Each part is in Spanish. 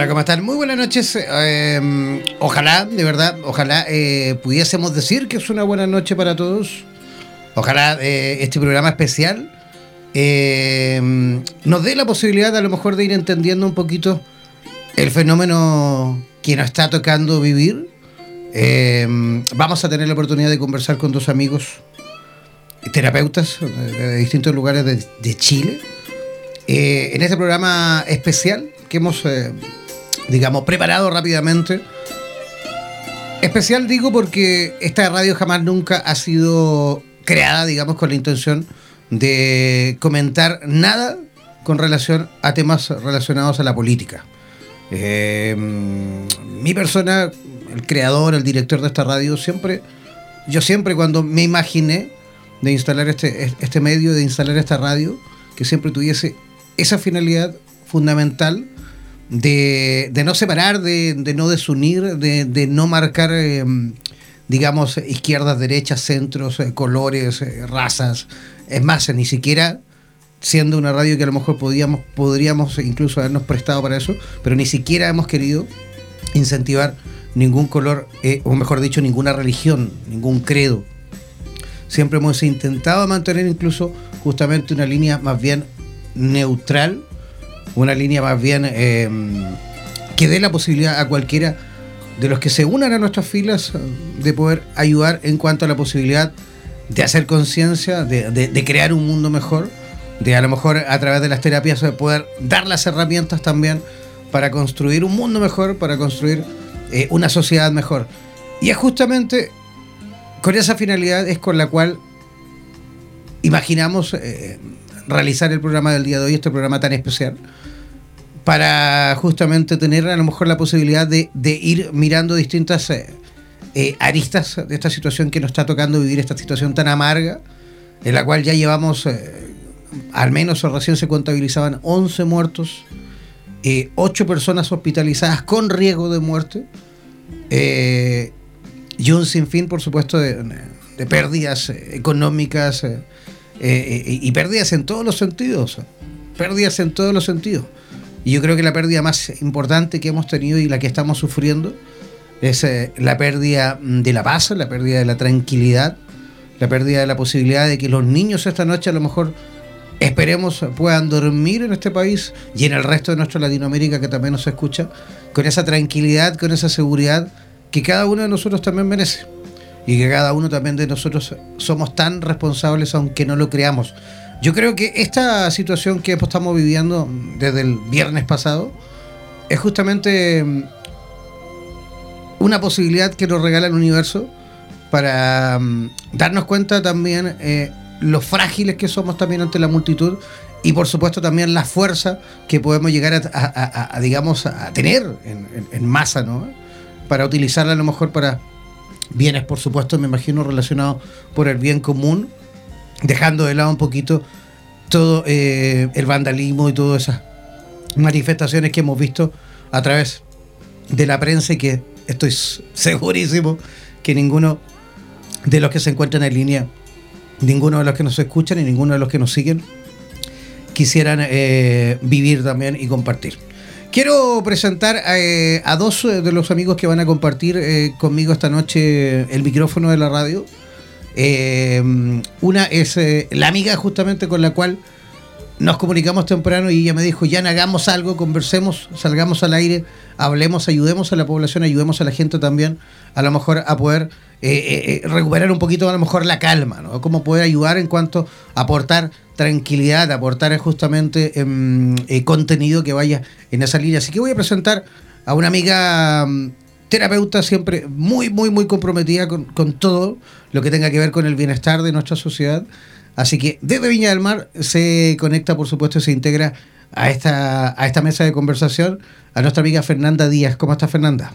Hola, ¿cómo están? Muy buenas noches. Ojalá, de verdad, ojalá pudiésemos decir que es una buena noche para todos. Ojalá este programa especial nos dé la posibilidad a lo mejor de ir entendiendo un poquito el fenómeno que nos está tocando vivir. Vamos a tener la oportunidad de conversar con dos amigos terapeutas de distintos lugares de Chile en este programa especial que hemos, digamos, preparado rápidamente. Especial digo porque esta radio jamás nunca ha sido creada, digamos, con la intención de comentar nada con relación a temas relacionados a la política. Mi persona, el creador, el director de esta radio, yo siempre cuando me imaginé de instalar este medio, de instalar esta radio, que siempre tuviese esa finalidad fundamental de no separar, de no desunir, de no marcar, digamos, izquierdas, derechas, centros, colores, razas. Es más, ni siquiera siendo una radio que a lo mejor podríamos incluso habernos prestado para eso, pero ni siquiera hemos querido incentivar ningún color, o mejor dicho, ninguna religión, ningún credo. Siempre hemos intentado mantener incluso justamente una línea más bien neutral, una línea más bien que dé la posibilidad a cualquiera de los que se unan a nuestras filas de poder ayudar en cuanto a la posibilidad de hacer conciencia, de crear un mundo mejor, de a lo mejor a través de las terapias de poder dar las herramientas también para construir un mundo mejor, para construir una sociedad mejor. Y es justamente con esa finalidad es con la cual imaginamos realizar el programa del día de hoy, este programa tan especial, para justamente tener a lo mejor la posibilidad de ir mirando distintas aristas de esta situación que nos está tocando vivir, esta situación tan amarga, en la cual ya llevamos, al menos recién se contabilizaban 11 muertos, 8 personas hospitalizadas con riesgo de muerte, y un sinfín, por supuesto, de pérdidas económicas y pérdidas en todos los sentidos. Pérdidas en todos los sentidos. Y yo creo que la pérdida más importante que hemos tenido y la que estamos sufriendo es la pérdida de la paz, la pérdida de la tranquilidad, la pérdida de la posibilidad de que los niños esta noche a lo mejor, esperemos, puedan dormir en este país y en el resto de nuestra Latinoamérica que también nos escucha, con esa tranquilidad, con esa seguridad que cada uno de nosotros también merece y que cada uno también de nosotros somos tan responsables aunque no lo creamos. Yo creo que esta situación que estamos viviendo desde el viernes pasado es justamente una posibilidad que nos regala el universo para darnos cuenta también los frágiles que somos también ante la multitud y por supuesto también la fuerza que podemos llegar a digamos, a tener en masa, ¿no? Para utilizarla a lo mejor para bienes, por supuesto, me imagino, relacionados por el bien común, dejando de lado un poquito todo el vandalismo y todas esas manifestaciones que hemos visto a través de la prensa y que estoy segurísimo que ninguno de los que se encuentran en línea, ninguno de los que nos escuchan y ninguno de los que nos siguen quisieran vivir también y compartir. Quiero presentar a dos de los amigos que van a compartir conmigo esta noche el micrófono de la radio. Una es la amiga justamente con la cual nos comunicamos temprano y ella me dijo, ya hagamos algo, conversemos, salgamos al aire, hablemos, ayudemos a la población, ayudemos a la gente también, a lo mejor a poder recuperar un poquito a lo mejor la calma, ¿no? Cómo poder ayudar en cuanto a aportar tranquilidad, aportar justamente contenido que vaya en esa línea. Así que voy a presentar a una amiga terapeuta siempre muy, muy, muy comprometida con todo lo que tenga que ver con el bienestar de nuestra sociedad. Así que desde Viña del Mar se conecta, por supuesto, y se integra a esta mesa de conversación a nuestra amiga Fernanda Díaz. ¿Cómo estás, Fernanda?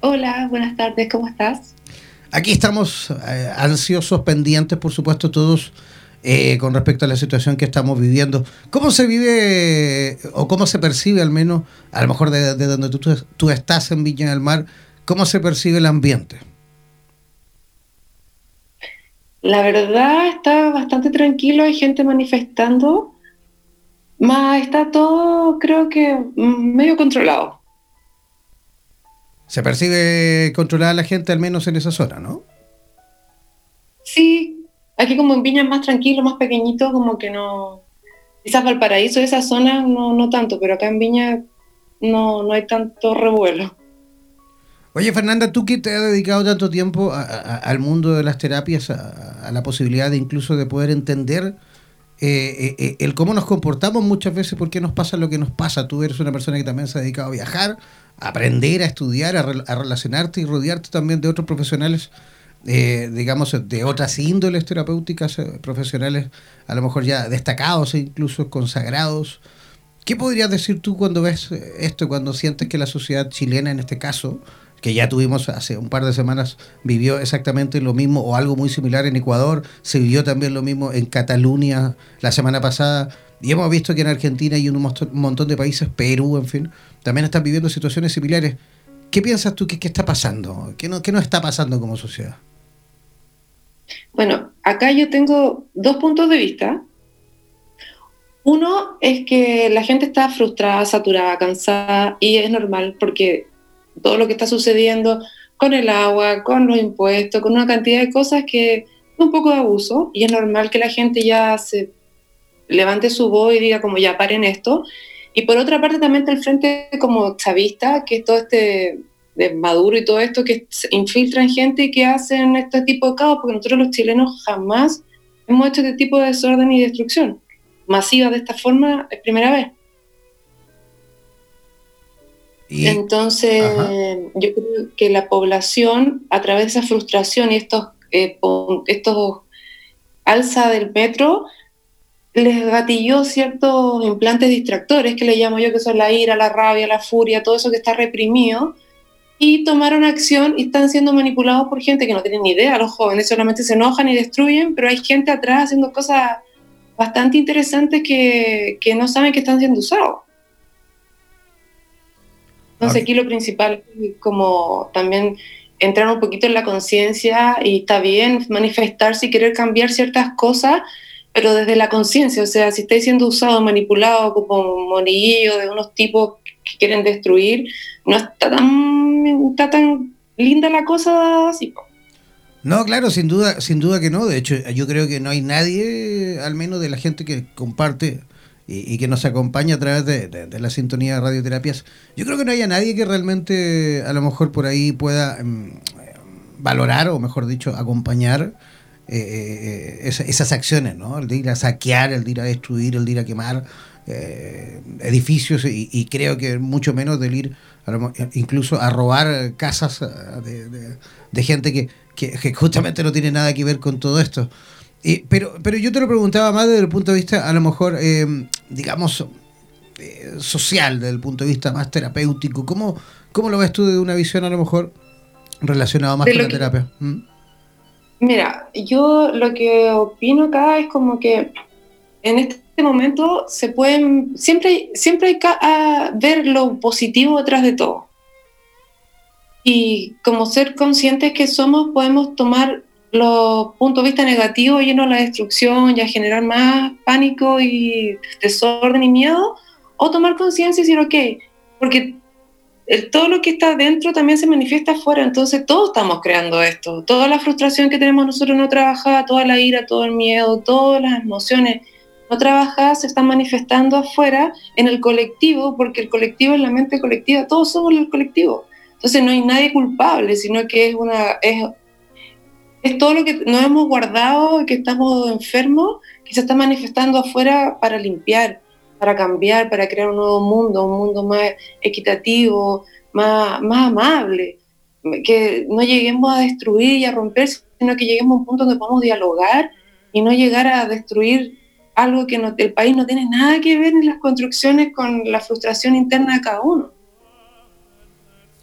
Hola, buenas tardes, ¿cómo estás? Aquí estamos ansiosos, pendientes, por supuesto, todos con respecto a la situación que estamos viviendo. ¿Cómo se vive o cómo se percibe, al menos, a lo mejor de donde tú estás en Viña del Mar, cómo se percibe el ambiente? La verdad está bastante tranquilo, hay gente manifestando. Más está todo, creo que, medio controlado. Se percibe controlada la gente, al menos en esa zona, ¿no? Sí, aquí como en Viña es más tranquilo, más pequeñito, como que no... Quizás Valparaíso, esa zona, no tanto, pero acá en Viña no hay tanto revuelo. Oye, Fernanda, tú que te has dedicado tanto tiempo al mundo de las terapias, a la posibilidad de incluso de poder entender el cómo nos comportamos muchas veces, por qué nos pasa lo que nos pasa. Tú eres una persona que también se ha dedicado a viajar, a aprender, a estudiar, a relacionarte y rodearte también de otros profesionales, digamos, de otras índoles terapéuticas, profesionales a lo mejor ya destacados e incluso consagrados. ¿Qué podrías decir tú cuando ves esto, cuando sientes que la sociedad chilena, en este caso, que ya tuvimos hace un par de semanas, vivió exactamente lo mismo o algo muy similar en Ecuador, se vivió también lo mismo en Cataluña la semana pasada, y hemos visto que en Argentina y en un montón de países, Perú, en fin, también están viviendo situaciones similares? ¿Qué piensas tú que está pasando? ¿Qué no está pasando como sociedad? Bueno, acá yo tengo dos puntos de vista. Uno es que la gente está frustrada, saturada, cansada, y es normal porque todo lo que está sucediendo con el agua, con los impuestos, con una cantidad de cosas que es un poco de abuso, y es normal que la gente ya se levante su voz y diga como ya paren esto. Y por otra parte también está el frente como chavista, que es todo este de Maduro y todo esto, que infiltran gente y que hacen este tipo de caos, porque nosotros los chilenos jamás hemos hecho este tipo de desorden y destrucción masiva de esta forma, es primera vez. Y, entonces, ajá, yo creo que la población, a través de esa frustración y estos alza del metro, les gatilló ciertos implantes distractores, que le llamo yo, que son la ira, la rabia, la furia, todo eso que está reprimido, y tomaron acción y están siendo manipulados por gente que no tiene ni idea. Los jóvenes solamente se enojan y destruyen, pero hay gente atrás haciendo cosas bastante interesantes que no saben que están siendo usados. Entonces aquí lo principal es como también entrar un poquito en la conciencia, y está bien manifestarse y querer cambiar ciertas cosas, pero desde la conciencia. O sea, si estáis siendo usado, manipulado como monillo de unos tipos que quieren destruir, no está tan linda la cosa así. No, claro, sin duda que no. De hecho, yo creo que no hay nadie, al menos de la gente que comparte y que nos acompaña a través de la sintonía de Radioterapias, yo creo que no haya nadie que realmente a lo mejor por ahí pueda valorar, o mejor dicho, acompañar esas acciones, ¿no? El de ir a saquear, el de ir a destruir, el de ir a quemar edificios, y creo que mucho menos del ir incluso a robar casas de gente que justamente no tiene nada que ver con todo esto. Pero yo te lo preguntaba más desde el punto de vista, a lo mejor, digamos, social, desde el punto de vista más terapéutico. ¿Cómo lo ves tú de una visión, a lo mejor, relacionada más con la terapia? Mira, yo lo que opino acá es como que en este momento se pueden... Siempre hay que ver lo positivo detrás de todo. Y como ser conscientes que somos, podemos tomar los puntos de vista negativos llenos de la destrucción y a generar más pánico y desorden y miedo, o tomar conciencia y decir ok, porque todo lo que está dentro también se manifiesta afuera, entonces todos estamos creando esto, toda la frustración que tenemos nosotros no trabajada, toda la ira, todo el miedo, todas las emociones no trabajadas se están manifestando afuera en el colectivo, porque el colectivo es la mente colectiva, todos somos el colectivo, entonces no hay nadie culpable, sino que es todo lo que nos hemos guardado y que estamos enfermos, que se está manifestando afuera para limpiar, para cambiar, para crear un nuevo mundo, un mundo más equitativo, más amable. Que no lleguemos a destruir y a romper, sino que lleguemos a un punto donde podamos dialogar y no llegar a destruir algo que el país no tiene nada que ver en las construcciones con la frustración interna de cada uno.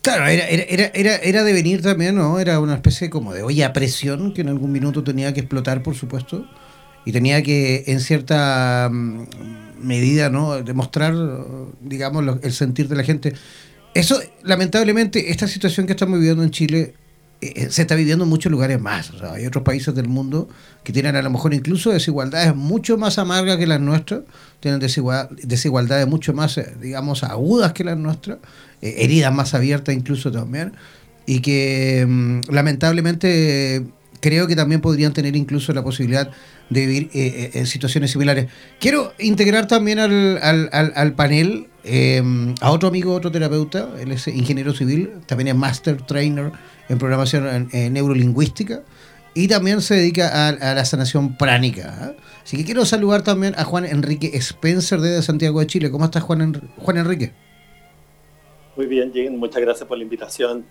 Claro, era devenir también, ¿no? Era una especie como de olla a presión que en algún minuto tenía que explotar, por supuesto, y tenía que, en cierta medida, ¿no?, demostrar, digamos, el sentir de la gente. Eso, lamentablemente, esta situación que estamos viviendo en Chile se está viviendo en muchos lugares más. O sea, hay otros países del mundo que tienen a lo mejor incluso desigualdades mucho más amargas que las nuestras, tienen desigualdades mucho más, digamos, agudas que las nuestras, heridas más abiertas incluso también, y que lamentablemente creo que también podrían tener incluso la posibilidad de vivir en situaciones similares. Quiero integrar también al panel a otro amigo, otro terapeuta. Él es ingeniero civil, también es master trainer en programación en neurolingüística y también se dedica a la sanación pránica. Así que quiero saludar también a Juan Enrique Spencer desde Santiago de Chile. ¿Cómo estás, Juan Enrique? Muy bien, Jean. Muchas gracias por la invitación.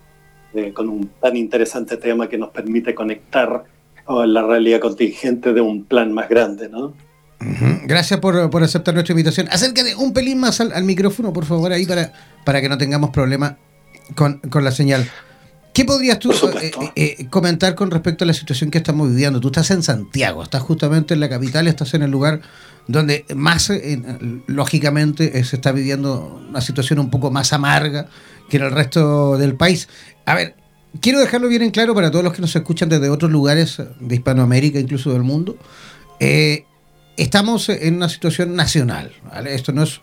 Con un tan interesante tema que nos permite conectar la realidad contingente de un plan más grande, ¿no? Uh-huh. Gracias por aceptar nuestra invitación. Acércate un pelín más al micrófono, por favor, ahí para que no tengamos problemas con la señal. ¿Qué podrías tú comentar con respecto a la situación que estamos viviendo? Tú estás en Santiago, estás justamente en la capital, estás en el lugar donde más, lógicamente, se está viviendo una situación un poco más amarga que en el resto del país. A ver, quiero dejarlo bien en claro para todos los que nos escuchan desde otros lugares de Hispanoamérica, incluso del mundo. Estamos en una situación nacional, ¿vale? Esto no es...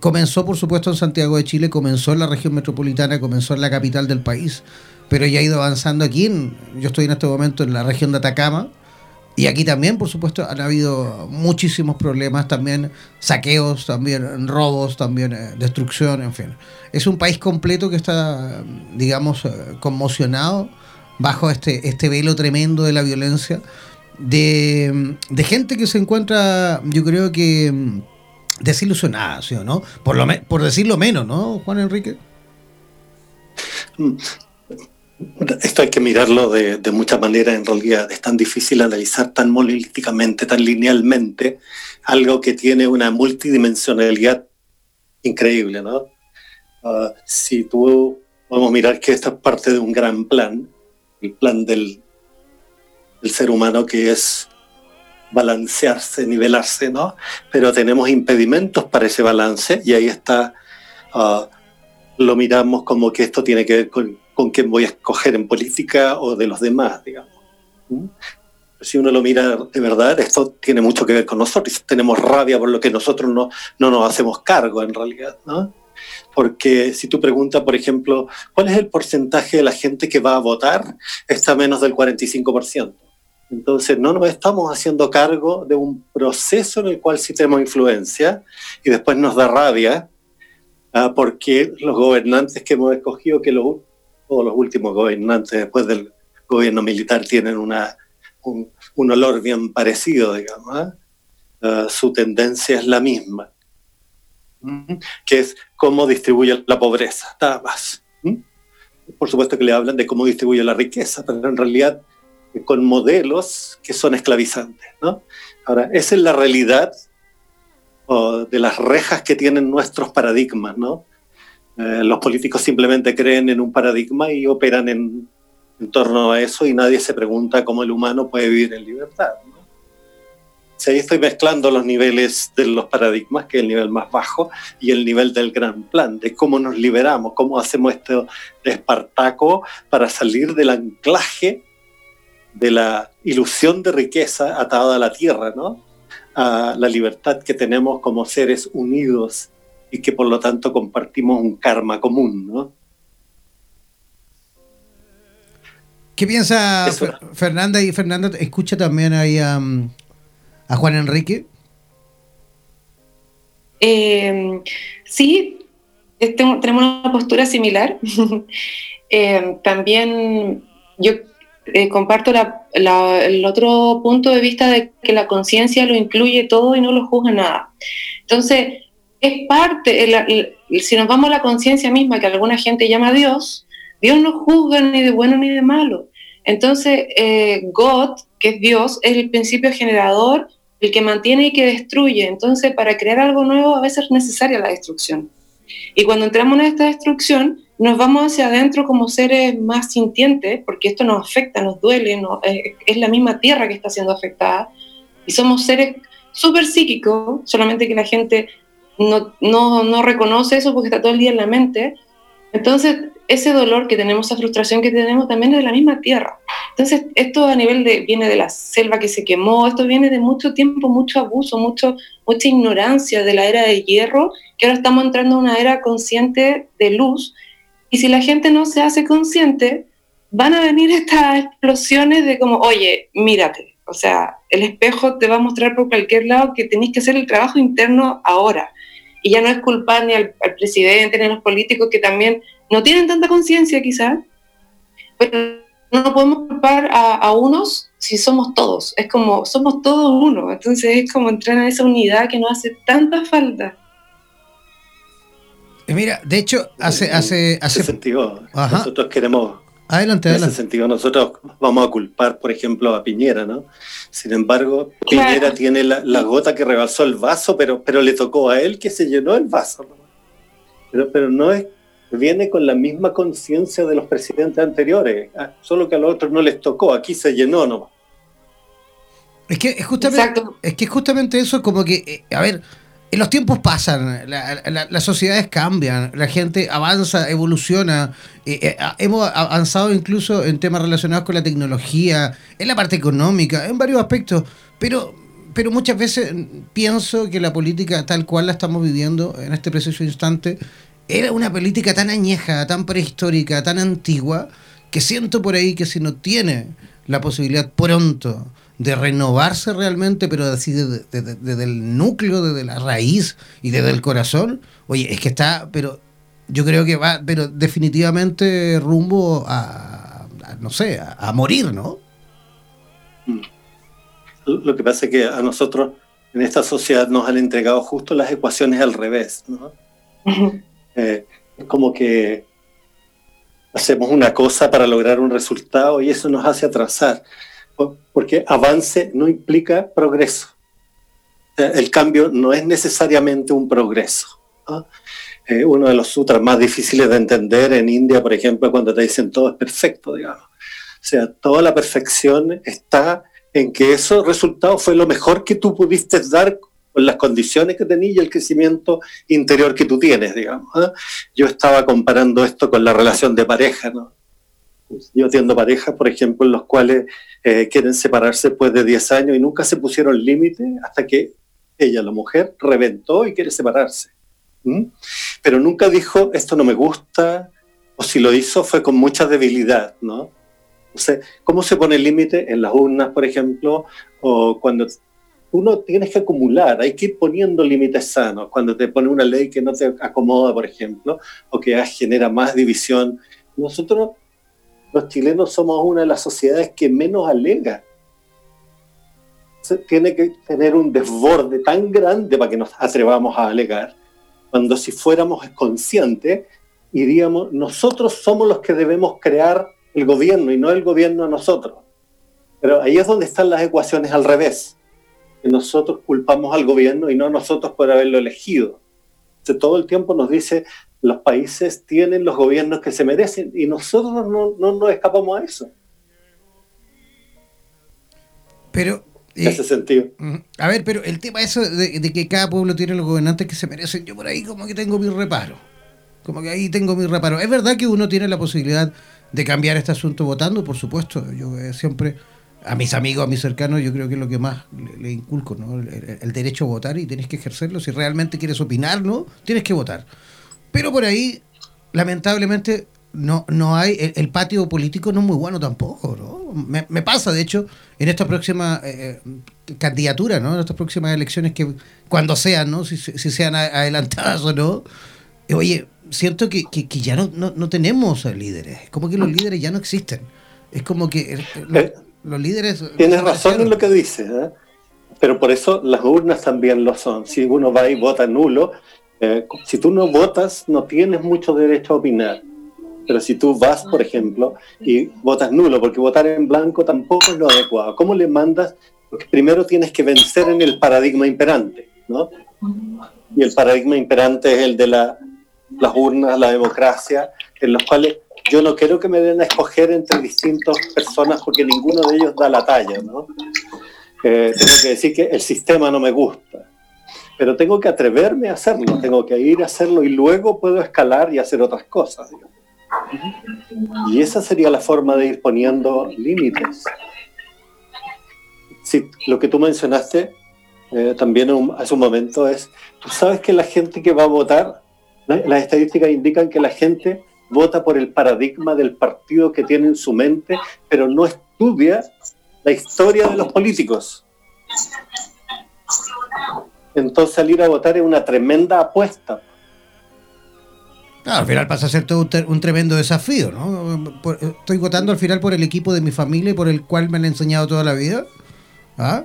comenzó, por supuesto, en Santiago de Chile, comenzó en la región metropolitana, comenzó en la capital del país, pero ya ha ido avanzando aquí. Yo estoy en este momento en la región de Atacama, y aquí también, por supuesto, han habido muchísimos problemas, también saqueos, también robos, también destrucción, en fin. Es un país completo que está, digamos, conmocionado bajo este velo tremendo de la violencia, de gente que se encuentra, yo creo que desilusionada, ¿sí o no? Por decirlo menos, ¿no, Juan Enrique? Esto hay que mirarlo de muchas maneras. En realidad es tan difícil analizar tan monolíticamente, tan linealmente, algo que tiene una multidimensionalidad increíble, ¿no? Si tú podemos mirar que esta es parte de un gran plan, el plan del ser humano, que es balancearse, nivelarse, ¿no? Pero tenemos impedimentos para ese balance, y ahí está, lo miramos como que esto tiene que ver con quién voy a escoger en política o de los demás, digamos. ¿Mm? Si uno lo mira de verdad, esto tiene mucho que ver con nosotros. Tenemos rabia por lo que nosotros no nos hacemos cargo, en realidad, ¿no? Porque si tú preguntas, por ejemplo, ¿cuál es el porcentaje de la gente que va a votar? Está menos del 45%. Entonces no nos estamos haciendo cargo de un proceso en el cual sí tenemos influencia, y después nos da rabia porque los gobernantes que hemos escogido, todos los últimos gobernantes después del gobierno militar tienen un olor bien parecido, digamos, ¿eh? Su tendencia es la misma, que es cómo distribuye la pobreza, nada más. Por supuesto que le hablan de cómo distribuye la riqueza, pero en realidad con modelos que son esclavizantes, ¿no? Ahora, esa es la realidad de las rejas que tienen nuestros paradigmas, ¿no? Los políticos simplemente creen en un paradigma y operan en torno a eso, y nadie se pregunta cómo el humano puede vivir en libertad, ¿no? O sea, ahí estoy mezclando los niveles de los paradigmas, que es el nivel más bajo, y el nivel del gran plan, de cómo nos liberamos, cómo hacemos esto de Espartaco para salir del anclaje de la ilusión de riqueza atada a la tierra, ¿no? A la libertad que tenemos como seres unidos y que por lo tanto compartimos un karma común, ¿no? ¿Qué piensa Fernanda? Y Fernanda, escucha también ahí a Juan Enrique. Sí, tenemos una postura similar. También yo comparto el otro punto de vista de que la conciencia lo incluye todo y no lo juzga nada. Entonces, es parte, si nos vamos a la conciencia misma, que alguna gente llama a Dios, Dios no juzga ni de bueno ni de malo. Entonces, God, que es Dios, es el principio generador, el que mantiene y que destruye. Entonces, para crear algo nuevo a veces es necesaria la destrucción. Y cuando entramos en esta destrucción, nos vamos hacia adentro como seres más sintientes, porque esto nos afecta, nos duele, es la misma tierra que está siendo afectada, y somos seres súper psíquicos, solamente que la gente no reconoce eso porque está todo el día en la mente. Entonces ese dolor que tenemos, esa frustración que tenemos también es de la misma tierra. Entonces, esto a nivel de, viene de la selva que se quemó, esto viene de mucho tiempo, mucho abuso, mucha ignorancia de la era de hierro, que ahora estamos entrando en una era consciente de luz, y si la gente no se hace consciente, van a venir estas explosiones de como, oye, mírate, o sea, el espejo te va a mostrar por cualquier lado que tenés que hacer el trabajo interno ahora. Y ya no es culpar ni al presidente, ni a los políticos que también no tienen tanta conciencia quizás, pero no podemos culpar a unos si somos todos, es como somos todos uno, entonces es como entrar en esa unidad que nos hace tanta falta. Mira, de hecho, hace ese sentido, ajá. Nosotros queremos... Adelante. En ese sentido, nosotros vamos a culpar, por ejemplo, a Piñera, ¿no? Sin embargo, Piñera tiene la gota que rebasó el vaso, pero le tocó a él que se llenó el vaso. Pero no es... Viene con la misma conciencia de los presidentes anteriores, solo que a los otros no les tocó, aquí se llenó nomás. Es que justamente eso es como que, a ver, los tiempos pasan, las sociedades cambian, la gente avanza, evoluciona, hemos avanzado incluso en temas relacionados con la tecnología, en la parte económica, en varios aspectos, pero muchas veces pienso que la política tal cual la estamos viviendo en este preciso instante era una política tan añeja, tan prehistórica, tan antigua, que siento por ahí que si no tiene la posibilidad pronto de renovarse realmente, pero así desde el núcleo, desde la raíz y desde el corazón, oye, es que está, pero yo creo que va, pero definitivamente rumbo a morir, ¿no? Lo que pasa es que a nosotros en esta sociedad nos han entregado justo las ecuaciones al revés, ¿no? Uh-huh. Es como que hacemos una cosa para lograr un resultado y eso nos hace atrasar, porque avance no implica progreso. El cambio no es necesariamente un progreso, ¿no? Uno de los sutras más difíciles de entender en India, por ejemplo, cuando te dicen todo es perfecto, digamos. O sea, toda la perfección está en que ese resultado fue lo mejor que tú pudiste dar con las condiciones que tenías y el crecimiento interior que tú tienes, digamos, ¿eh? Yo estaba comparando esto con la relación de pareja, ¿no? Yo atiendo parejas, por ejemplo, en los cuales quieren separarse después de 10 años y nunca se pusieron límites hasta que ella, la mujer, reventó y quiere separarse. Pero nunca dijo, esto no me gusta, o si lo hizo fue con mucha debilidad, ¿no? O sea, ¿cómo se pone límite? En las urnas, por ejemplo, o cuando... Uno tienes que acumular, hay que ir poniendo límites sanos. Cuando te pone una ley que no te acomoda, por ejemplo, o que genera más división. Nosotros, los chilenos, somos una de las sociedades que menos alega. Se tiene que tener un desborde tan grande para que nos atrevamos a alegar. Cuando si fuéramos conscientes, iríamos, nosotros somos los que debemos crear el gobierno y no el gobierno a nosotros. Pero ahí es donde están las ecuaciones al revés. Nosotros culpamos al gobierno y no a nosotros por haberlo elegido. Entonces, todo el tiempo nos dice, los países tienen los gobiernos que se merecen y nosotros no nos escapamos a eso. Pero... en ese sentido. A ver, pero el tema eso de que cada pueblo tiene los gobernantes que se merecen, yo por ahí como que tengo mi reparo. Es verdad que uno tiene la posibilidad de cambiar este asunto votando, por supuesto. Yo siempre... a mis amigos, a mis cercanos, yo creo que es lo que más le inculco, ¿no? El derecho a votar, y tienes que ejercerlo. Si realmente quieres opinar, ¿no? Tienes que votar. Pero por ahí, lamentablemente, no hay... El patio político no es muy bueno tampoco, ¿no? Me pasa, de hecho, en esta próxima candidatura, ¿no? En estas próximas elecciones que, cuando sean, ¿no? Si sean adelantadas o no. Oye, siento que ya no tenemos líderes. Es como que los líderes ya no existen. Es como que... los líderes... Tienes razón en lo que dices, ¿eh? Pero por eso las urnas también lo son. Si uno va y vota nulo, si tú no votas, no tienes mucho derecho a opinar. Pero si tú vas, por ejemplo, y votas nulo, porque votar en blanco tampoco es lo adecuado. ¿Cómo le mandas? Porque primero tienes que vencer en el paradigma imperante, ¿no? Y el paradigma imperante es el de las urnas, la democracia, en los cuales... yo no quiero que me den a escoger entre distintas personas porque ninguno de ellos da la talla, ¿no? Tengo que decir que el sistema no me gusta, pero tengo que atreverme a hacerlo, tengo que ir a hacerlo y luego puedo escalar y hacer otras cosas, digamos. Y esa sería la forma de ir poniendo límites. Sí, lo que tú mencionaste también hace un momento es, tú sabes que la gente que va a votar, las estadísticas indican que la gente vota por el paradigma del partido que tiene en su mente, pero no estudia la historia de los políticos. Entonces salir a votar es una tremenda apuesta. Claro, al final pasa a ser todo un tremendo desafío, ¿no? Estoy votando al final por el equipo de mi familia y por el cual me han enseñado toda la vida. ¿Ah?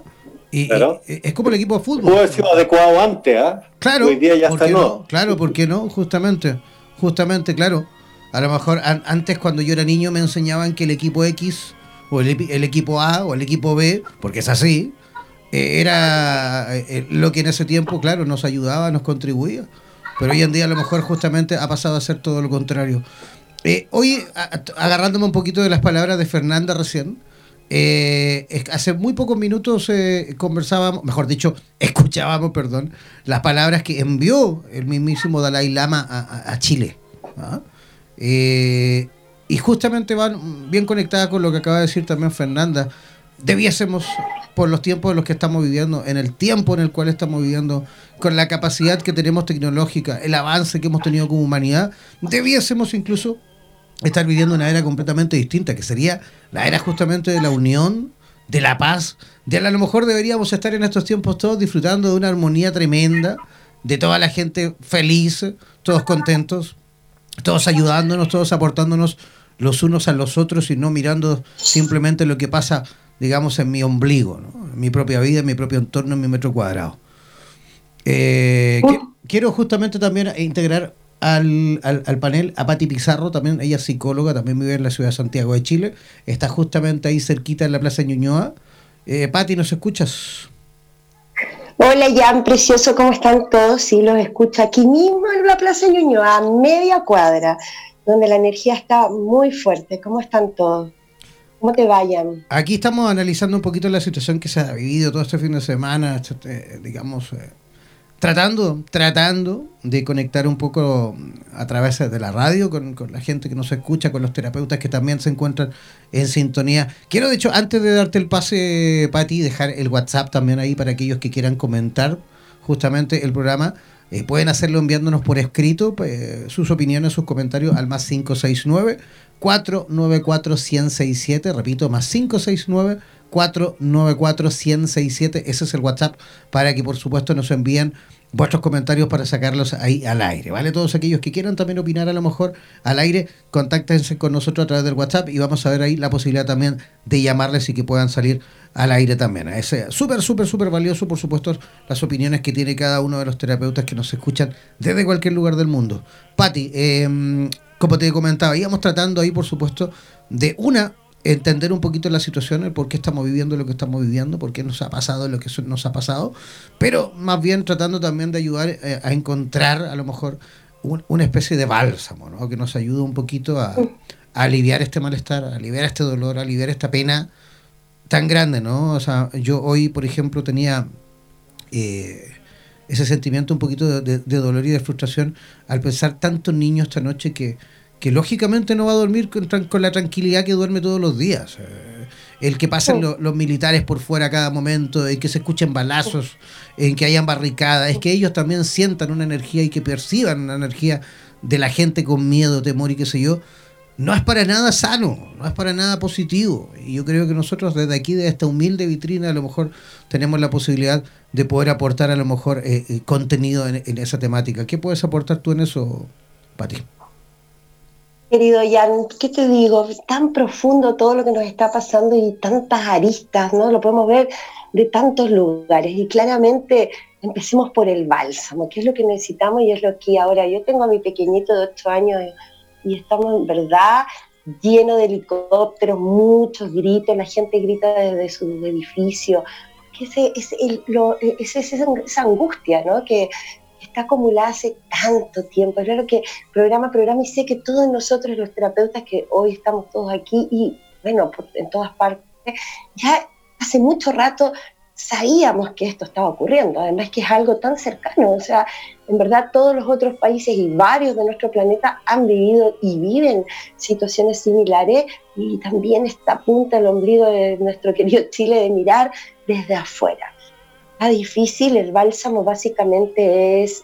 Claro. Y es como el equipo de fútbol. Pudo haber sido adecuado antes, ¿ah? ¿Eh? Claro. Hoy día ya está no. Claro, ¿por qué no? Justamente, claro. A lo mejor antes, cuando yo era niño, me enseñaban que el equipo X o el equipo A o el equipo B, porque es así, era lo que en ese tiempo, claro, nos ayudaba, nos contribuía. Pero hoy en día a lo mejor justamente ha pasado a ser todo lo contrario. Oye, agarrándome un poquito de las palabras de Fernanda recién, hace muy pocos minutos escuchábamos las palabras que envió el mismísimo Dalai Lama a Chile. ¿Ah? Y justamente van bien conectadas con lo que acaba de decir también Fernanda. Debiésemos, por los tiempos en los que estamos viviendo, en el tiempo en el cual estamos viviendo, con la capacidad que tenemos tecnológica, el avance que hemos tenido como humanidad, debiésemos incluso estar viviendo una era completamente distinta, que sería la era justamente de la unión, de la paz, de a lo mejor deberíamos estar en estos tiempos todos disfrutando de una armonía tremenda, de toda la gente feliz, todos contentos, todos ayudándonos, todos aportándonos los unos a los otros y no mirando simplemente lo que pasa, digamos, en mi ombligo, ¿no? En mi propia vida, en mi propio entorno, en mi metro cuadrado. Quiero justamente también integrar al panel a Pati Pizarro, también ella es psicóloga, también vive en la ciudad de Santiago de Chile, está justamente ahí cerquita en la Plaza Ñuñoa. Pati, ¿nos escuchas? Hola, Jan, precioso, ¿cómo están todos? Sí, los escucho aquí mismo en la Plaza Ñuñoa, a media cuadra, donde la energía está muy fuerte. ¿Cómo están todos? ¿Cómo te vayan? Aquí estamos analizando un poquito la situación que se ha vivido todo este fin de semana, digamos, tratando de conectar un poco a través de la radio con la gente que nos escucha, con los terapeutas que también se encuentran en sintonía. Quiero, de hecho, antes de darte el pase, Pati, dejar el WhatsApp también ahí para aquellos que quieran comentar justamente el programa. Pueden hacerlo enviándonos por escrito sus opiniones, sus comentarios al más 569-494-1067. Repito, más 569-494-1067. Ese es el WhatsApp para que, por supuesto, nos envíen vuestros comentarios para sacarlos ahí al aire, ¿vale? Todos aquellos que quieran también opinar a lo mejor al aire, contáctense con nosotros a través del WhatsApp y vamos a ver ahí la posibilidad también de llamarles y que puedan salir al aire también. Es súper valioso, por supuesto, las opiniones que tiene cada uno de los terapeutas que nos escuchan desde cualquier lugar del mundo. Pati, como te comentaba, íbamos tratando ahí, por supuesto, de entender un poquito la situación, el por qué estamos viviendo lo que estamos viviendo, por qué nos ha pasado lo que nos ha pasado, pero más bien tratando también de ayudar a encontrar a lo mejor una especie de bálsamo, ¿no? Que nos ayude un poquito a aliviar este malestar, a aliviar este dolor, a aliviar esta pena tan grande, ¿no? O sea, yo hoy, por ejemplo, tenía ese sentimiento un poquito de dolor y de frustración al pensar tantos niños esta noche que lógicamente no va a dormir con la tranquilidad que duerme todos los días. El que pasen los militares por fuera a cada momento, el que se escuchen balazos, en que hayan barricadas, es que ellos también sientan una energía y que perciban una energía de la gente con miedo, temor y qué sé yo. No es para nada sano, no es para nada positivo. Y yo creo que nosotros desde aquí, de esta humilde vitrina, a lo mejor tenemos la posibilidad de poder aportar a lo mejor contenido en esa temática. ¿Qué puedes aportar tú en eso, Pati? Querido Jan, ¿qué te digo? Tan profundo todo lo que nos está pasando y tantas aristas, ¿no? Lo podemos ver de tantos lugares y claramente empecemos por el bálsamo, que es lo que necesitamos y es lo que ahora yo tengo a mi pequeñito de 8 años y estamos en verdad lleno de helicópteros, muchos gritos, la gente grita desde su edificio, que esa angustia, ¿no? Que está acumulada hace tanto tiempo. Es claro que programa, y sé que todos nosotros los terapeutas que hoy estamos todos aquí y bueno, en todas partes, ya hace mucho rato sabíamos que esto estaba ocurriendo, además que es algo tan cercano, o sea, en verdad todos los otros países y varios de nuestro planeta han vivido y viven situaciones similares, y también esta punta del ombligo de nuestro querido Chile de mirar desde afuera. Está difícil, el bálsamo básicamente es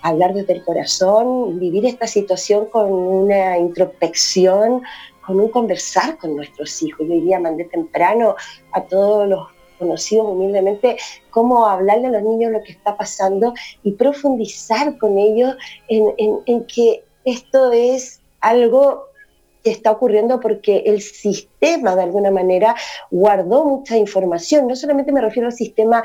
hablar desde el corazón, vivir esta situación con una introspección, con un conversar con nuestros hijos. Yo hoy día mandé temprano a todos los conocidos humildemente cómo hablarle a los niños lo que está pasando y profundizar con ellos en que esto es algo que está ocurriendo porque el sistema de alguna manera guardó mucha información. No solamente me refiero al sistema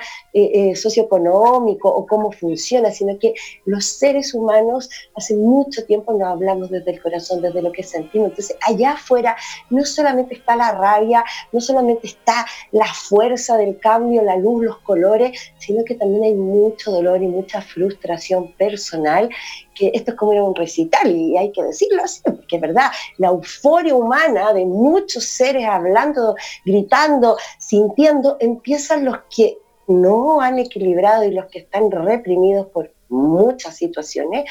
socioeconómico o cómo funciona, sino que los seres humanos hace mucho tiempo no hablamos desde el corazón, desde lo que sentimos. Entonces allá afuera no solamente está la rabia, no solamente está la fuerza del cambio, la luz, los colores, sino que también hay mucho dolor y mucha frustración personal, que esto es como ir a un recital y hay que decirlo así, porque es verdad, la euforia humana de muchos seres hablando, gritando, sintiendo, empiezan los que no han equilibrado y los que están reprimidos por muchas situaciones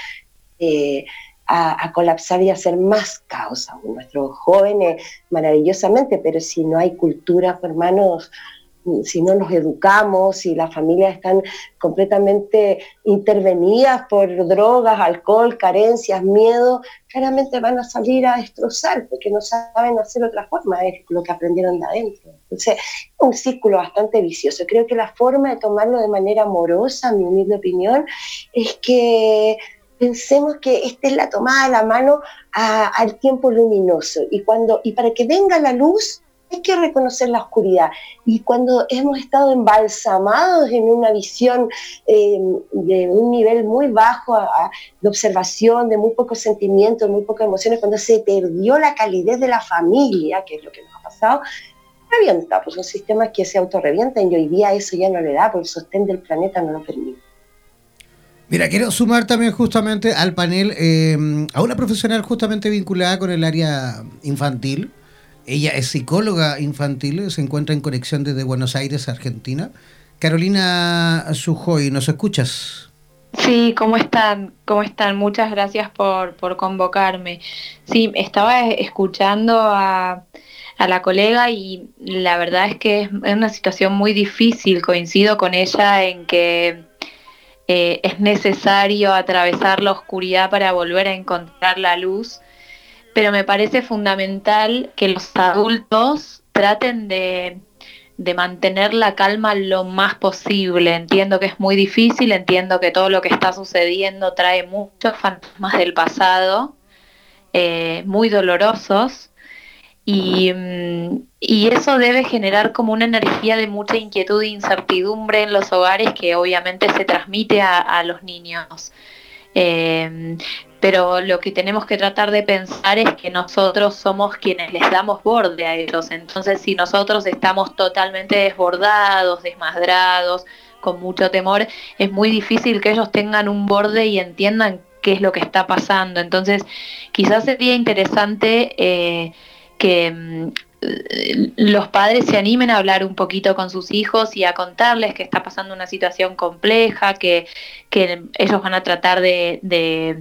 a colapsar y a hacer más caos aún. Nuestros jóvenes maravillosamente, pero si no hay cultura, hermanos, si no nos educamos, si las familias están completamente intervenidas por drogas, alcohol, carencias, miedo, claramente van a salir a destrozar porque no saben hacer otra forma, es lo que aprendieron de adentro. Entonces, un círculo bastante vicioso. Creo que la forma de tomarlo de manera amorosa, mi humilde opinión, es que pensemos que esta es la tomada de la mano al tiempo luminoso y para que venga la luz, hay que reconocer la oscuridad, y cuando hemos estado embalsamados en una visión de un nivel muy bajo de observación, de muy pocos sentimientos, de muy pocas emociones, cuando se perdió la calidez de la familia, que es lo que nos ha pasado, revienta, pues son sistemas que se autorrevientan y hoy día eso ya no le da, porque el sostén del planeta no lo permite. Mira, quiero sumar también justamente al panel a una profesional justamente vinculada con el área infantil. Ella es psicóloga infantil, se encuentra en conexión desde Buenos Aires, Argentina. Carolina Sujoy, ¿nos escuchas? Sí, ¿cómo están? ¿Cómo están? Muchas gracias por convocarme. Sí, estaba escuchando a la colega y la verdad es que es una situación muy difícil. Coincido con ella en que es necesario atravesar la oscuridad para volver a encontrar la luz, pero me parece fundamental que los adultos traten de mantener la calma lo más posible. Entiendo que es muy difícil, entiendo que todo lo que está sucediendo trae muchos fantasmas del pasado, muy dolorosos, y eso debe generar como una energía de mucha inquietud e incertidumbre en los hogares que obviamente se transmite a los niños. Pero lo que tenemos que tratar de pensar es que nosotros somos quienes les damos borde a ellos. Entonces, si nosotros estamos totalmente desbordados, desmadrados, con mucho temor, es muy difícil que ellos tengan un borde y entiendan qué es lo que está pasando. Entonces, quizás sería interesante que los padres se animen a hablar un poquito con sus hijos y a contarles que está pasando una situación compleja, que ellos van a tratar de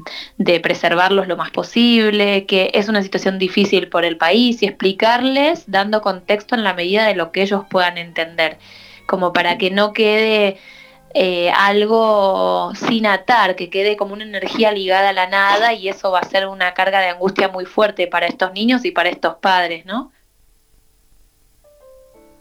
preservarlos lo más posible, que es una situación difícil por el país, y explicarles dando contexto en la medida de lo que ellos puedan entender, como para que no quede algo sin atar, que quede como una energía ligada a la nada, y eso va a ser una carga de angustia muy fuerte para estos niños y para estos padres, ¿no?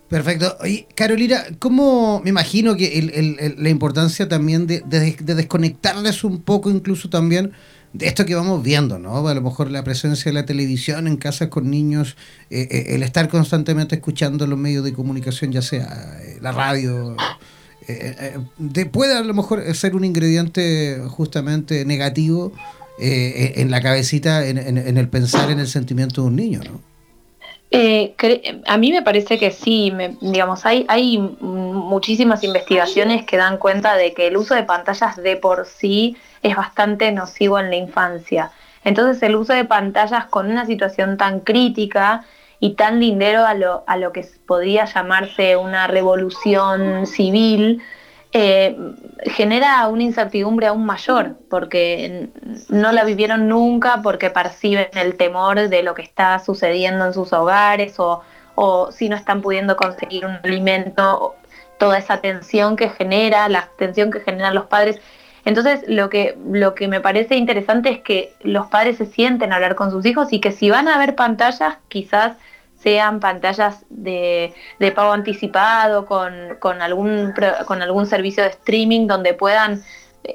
Perfecto. Oye, Carolina, ¿cómo? Me imagino que la importancia también de desconectarles un poco, incluso también de esto que vamos viendo, ¿no? A lo mejor la presencia de la televisión en casas con niños, el estar constantemente escuchando los medios de comunicación, ya sea la radio, puede a lo mejor ser un ingrediente justamente negativo en la cabecita, en el pensar, en el sentimiento de un niño, ¿no? A mí me parece que sí, digamos, hay muchísimas investigaciones que dan cuenta de que el uso de pantallas de por sí es bastante nocivo en la infancia. Entonces el uso de pantallas con una situación tan crítica y tan lindero a lo que podría llamarse una revolución civil, genera una incertidumbre aún mayor, porque no la vivieron nunca, porque perciben el temor de lo que está sucediendo en sus hogares, o si no están pudiendo conseguir un alimento, toda esa tensión que genera, la tensión que generan los padres. Entonces, lo que me parece interesante es que los padres se sienten a hablar con sus hijos y que si van a ver pantallas, quizás sean pantallas de pago anticipado, con algún servicio de streaming donde puedan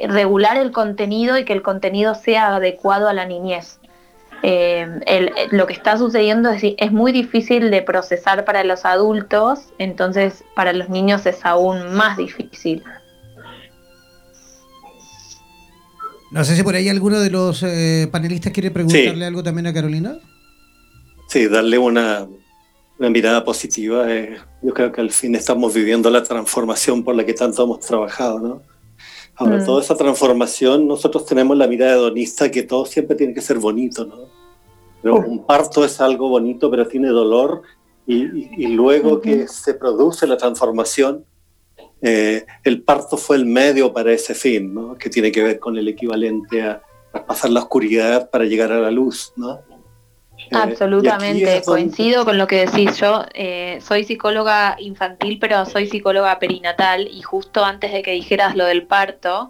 regular el contenido y que el contenido sea adecuado a la niñez. Lo que está sucediendo es muy difícil de procesar para los adultos, entonces para los niños es aún más difícil. No sé si por ahí alguno de los panelistas quiere preguntarle algo también a Carolina. Sí, darle una mirada positiva. Yo creo que al fin estamos viviendo la transformación por la que tanto hemos trabajado, ¿no? Ahora, toda esa transformación, nosotros tenemos la mirada hedonista que todo siempre tiene que ser bonito, ¿no? Pero un parto es algo bonito, pero tiene dolor, y luego que se produce la transformación, el parto fue el medio para ese fin, ¿no? Que tiene que ver con el equivalente a traspasar la oscuridad para llegar a la luz, ¿no? Absolutamente, coincido con lo que decís. Yo soy psicóloga infantil, pero soy psicóloga perinatal, y justo antes de que dijeras lo del parto,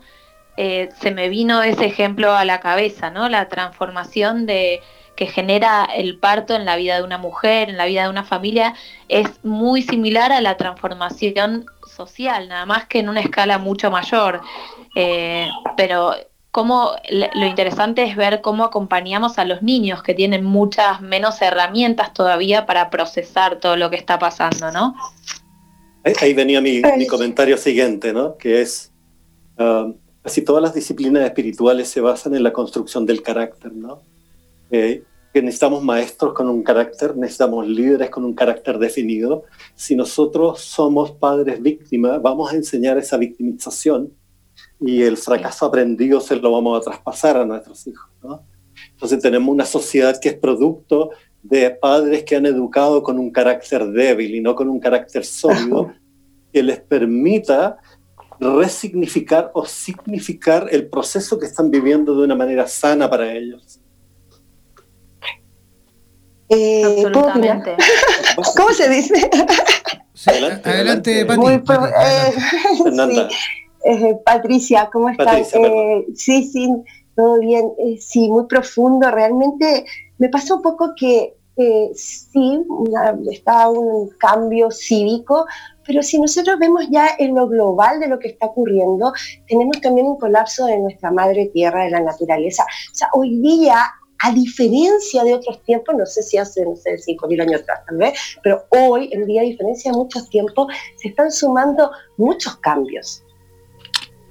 se me vino ese ejemplo a la cabeza, ¿no? La transformación que genera el parto en la vida de una mujer, en la vida de una familia, es muy similar a la transformación social, nada más que en una escala mucho mayor. Pero lo interesante es ver cómo acompañamos a los niños, que tienen muchas menos herramientas todavía para procesar todo lo que está pasando, ¿no? Ahí venía mi comentario siguiente, ¿no? Que es, así todas las disciplinas espirituales se basan en la construcción del carácter, ¿no? Que necesitamos maestros con un carácter, necesitamos líderes con un carácter definido. Si nosotros somos padres víctimas, vamos a enseñar esa victimización, y el fracaso aprendido se lo vamos a traspasar a nuestros hijos, ¿no? Entonces tenemos una sociedad que es producto de padres que han educado con un carácter débil y no con un carácter sólido que les permita resignificar o significar el proceso que están viviendo de una manera sana para ellos. Absolutamente. ¿Cómo se dice? Sí, adelante, Pati. Fernanda. Patricia, ¿cómo estás? Sí, todo bien. Sí, muy profundo. Realmente me pasó un poco que está un cambio cívico, pero si nosotros vemos ya en lo global de lo que está ocurriendo, tenemos también un colapso de nuestra madre tierra, de la naturaleza. O sea, hoy día, a diferencia de otros tiempos, no sé si hace, 5.000 años atrás tal vez, pero hoy en día, a diferencia de muchos tiempos, se están sumando muchos cambios.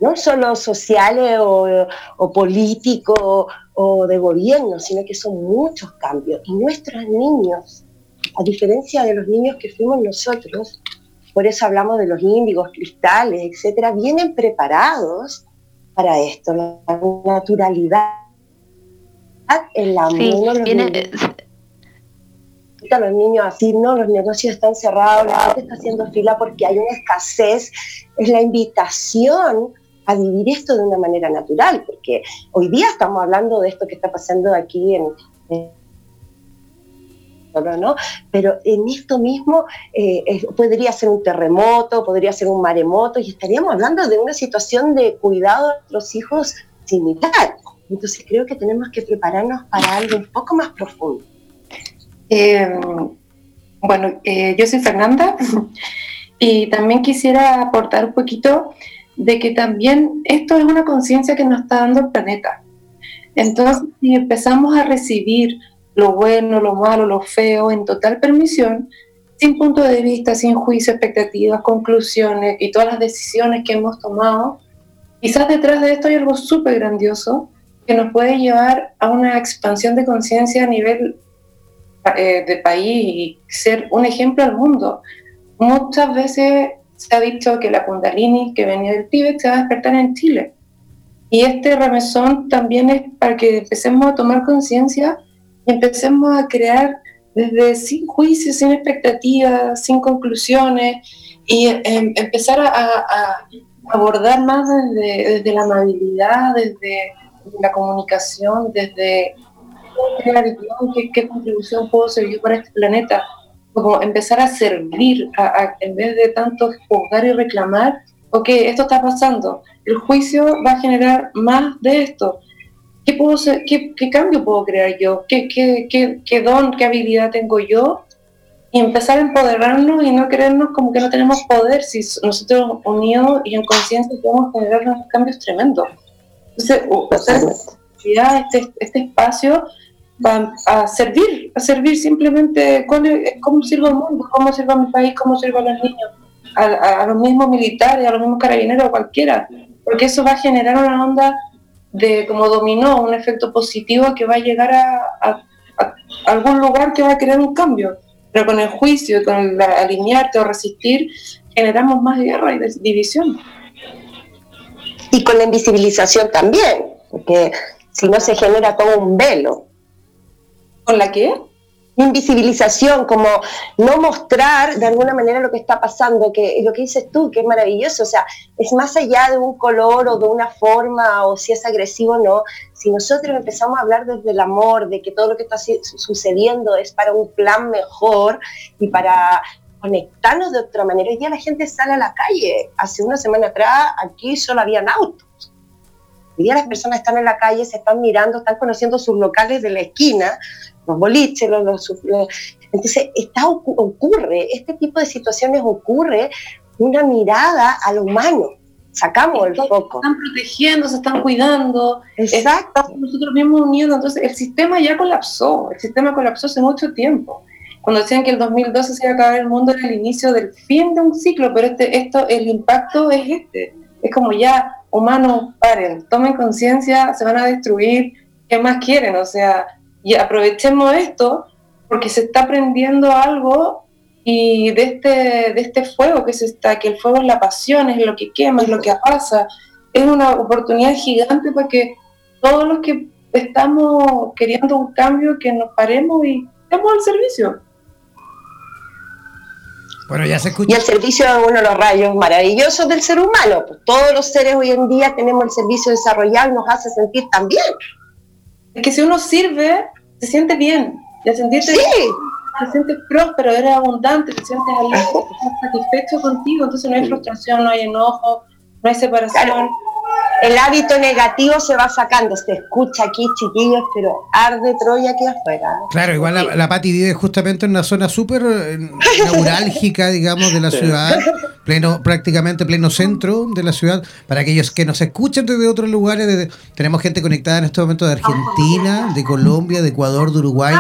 No solo sociales o políticos o de gobierno, sino que son muchos cambios. Y nuestros niños, a diferencia de los niños que fuimos nosotros, por eso hablamos de los índigos, cristales, etcétera, vienen preparados para esto, la naturalidad, el amor. Sí, los niños así, ¿no? Los negocios están cerrados, la gente está haciendo fila porque hay una escasez. Es la invitación a vivir esto de una manera natural, porque hoy día estamos hablando de esto que está pasando aquí ¿no? Pero en esto mismo podría ser un terremoto, podría ser un maremoto, y estaríamos hablando de una situación de cuidado a los hijos similar. Entonces creo que tenemos que prepararnos para algo un poco más profundo. Yo soy Fernanda. Y también quisiera aportar un poquito de que también esto es una conciencia que nos está dando el planeta. Entonces, si empezamos a recibir lo bueno, lo malo, lo feo, en total permisión, sin punto de vista, sin juicio, expectativas, conclusiones y todas las decisiones que hemos tomado, quizás detrás de esto hay algo súper grandioso que nos puede llevar a una expansión de conciencia a nivel de país y ser un ejemplo al mundo. Muchas veces se ha dicho que la Kundalini que venía del Tíbet se va a despertar en Chile. Y este remesón también es para que empecemos a tomar conciencia y empecemos a crear desde sin juicio, sin expectativas, sin conclusiones, y empezar a abordar más desde la amabilidad, desde la comunicación, desde qué contribución puedo ser yo para este planeta, como empezar a servir, en vez de tanto juzgar y reclamar. Ok, esto está pasando, el juicio va a generar más de esto. ¿Qué puedo hacer? ¿Qué cambio puedo crear yo? ¿Qué don, qué habilidad tengo yo? Y empezar a empoderarnos y no creernos como que no tenemos poder, si nosotros unidos y en conciencia podemos generar unos cambios tremendos. Entonces, este espacio va a servir simplemente cómo sirve el mundo, cómo sirve mi país, cómo sirve a los niños, a los mismos militares, a los mismos carabineros, cualquiera, porque eso va a generar una onda de como dominó, un efecto positivo que va a llegar a algún lugar que va a crear un cambio. Pero con el juicio, con el alinearte o resistir, generamos más guerra y división. Y con la invisibilización también, porque si no se genera todo un velo. ¿Con la qué? Invisibilización, como no mostrar de alguna manera lo que está pasando, que lo que dices tú, que es maravilloso, o sea, es más allá de un color o de una forma, o si es agresivo o no. Si nosotros empezamos a hablar desde el amor, de que todo lo que está sucediendo es para un plan mejor y para conectarnos de otra manera, hoy día la gente sale a la calle. Hace una semana atrás aquí solo habían autos. Hoy día las personas están en la calle, se están mirando, están conociendo sus locales de la esquina, los boliches, entonces ocurre, este tipo de situaciones ocurre una mirada a lo humano, sacamos el foco. Se están protegiendo, se están cuidando. Exacto. Nosotros mismos unidos, entonces el sistema colapsó hace mucho tiempo. Cuando decían que el 2012 se iba a acabar el mundo, era el inicio del fin de un ciclo, pero el impacto es es como ya, humanos, paren, tomen conciencia, se van a destruir, ¿qué más quieren? O sea, y aprovechemos esto porque se está prendiendo algo y de este fuego que el fuego es la pasión, es lo que quema, es lo que pasa, es una oportunidad gigante para que todos los que estamos queriendo un cambio, que nos paremos y estemos al servicio. Bueno, ya se escucha. Y el servicio es uno de los rayos maravillosos del ser humano. Pues todos los seres hoy en día tenemos el servicio desarrollado y nos hace sentir tan bien. Es que si uno sirve, se siente bien. Y al sentirte bien, te sientes próspero, eres abundante, te sientes alegre, te sientes satisfecho contigo. Entonces no hay frustración, no hay enojo, no hay separación. Claro. El hábito negativo se va sacando. Se escucha aquí, chiquillos, pero arde Troya aquí afuera. Claro, igual la Pati vive justamente en una zona súper neurálgica, digamos, de la ciudad, prácticamente pleno centro de la ciudad. Para aquellos que nos escuchan desde otros lugares, tenemos gente conectada en este momento de Argentina, de Colombia, de Ecuador, de Uruguay,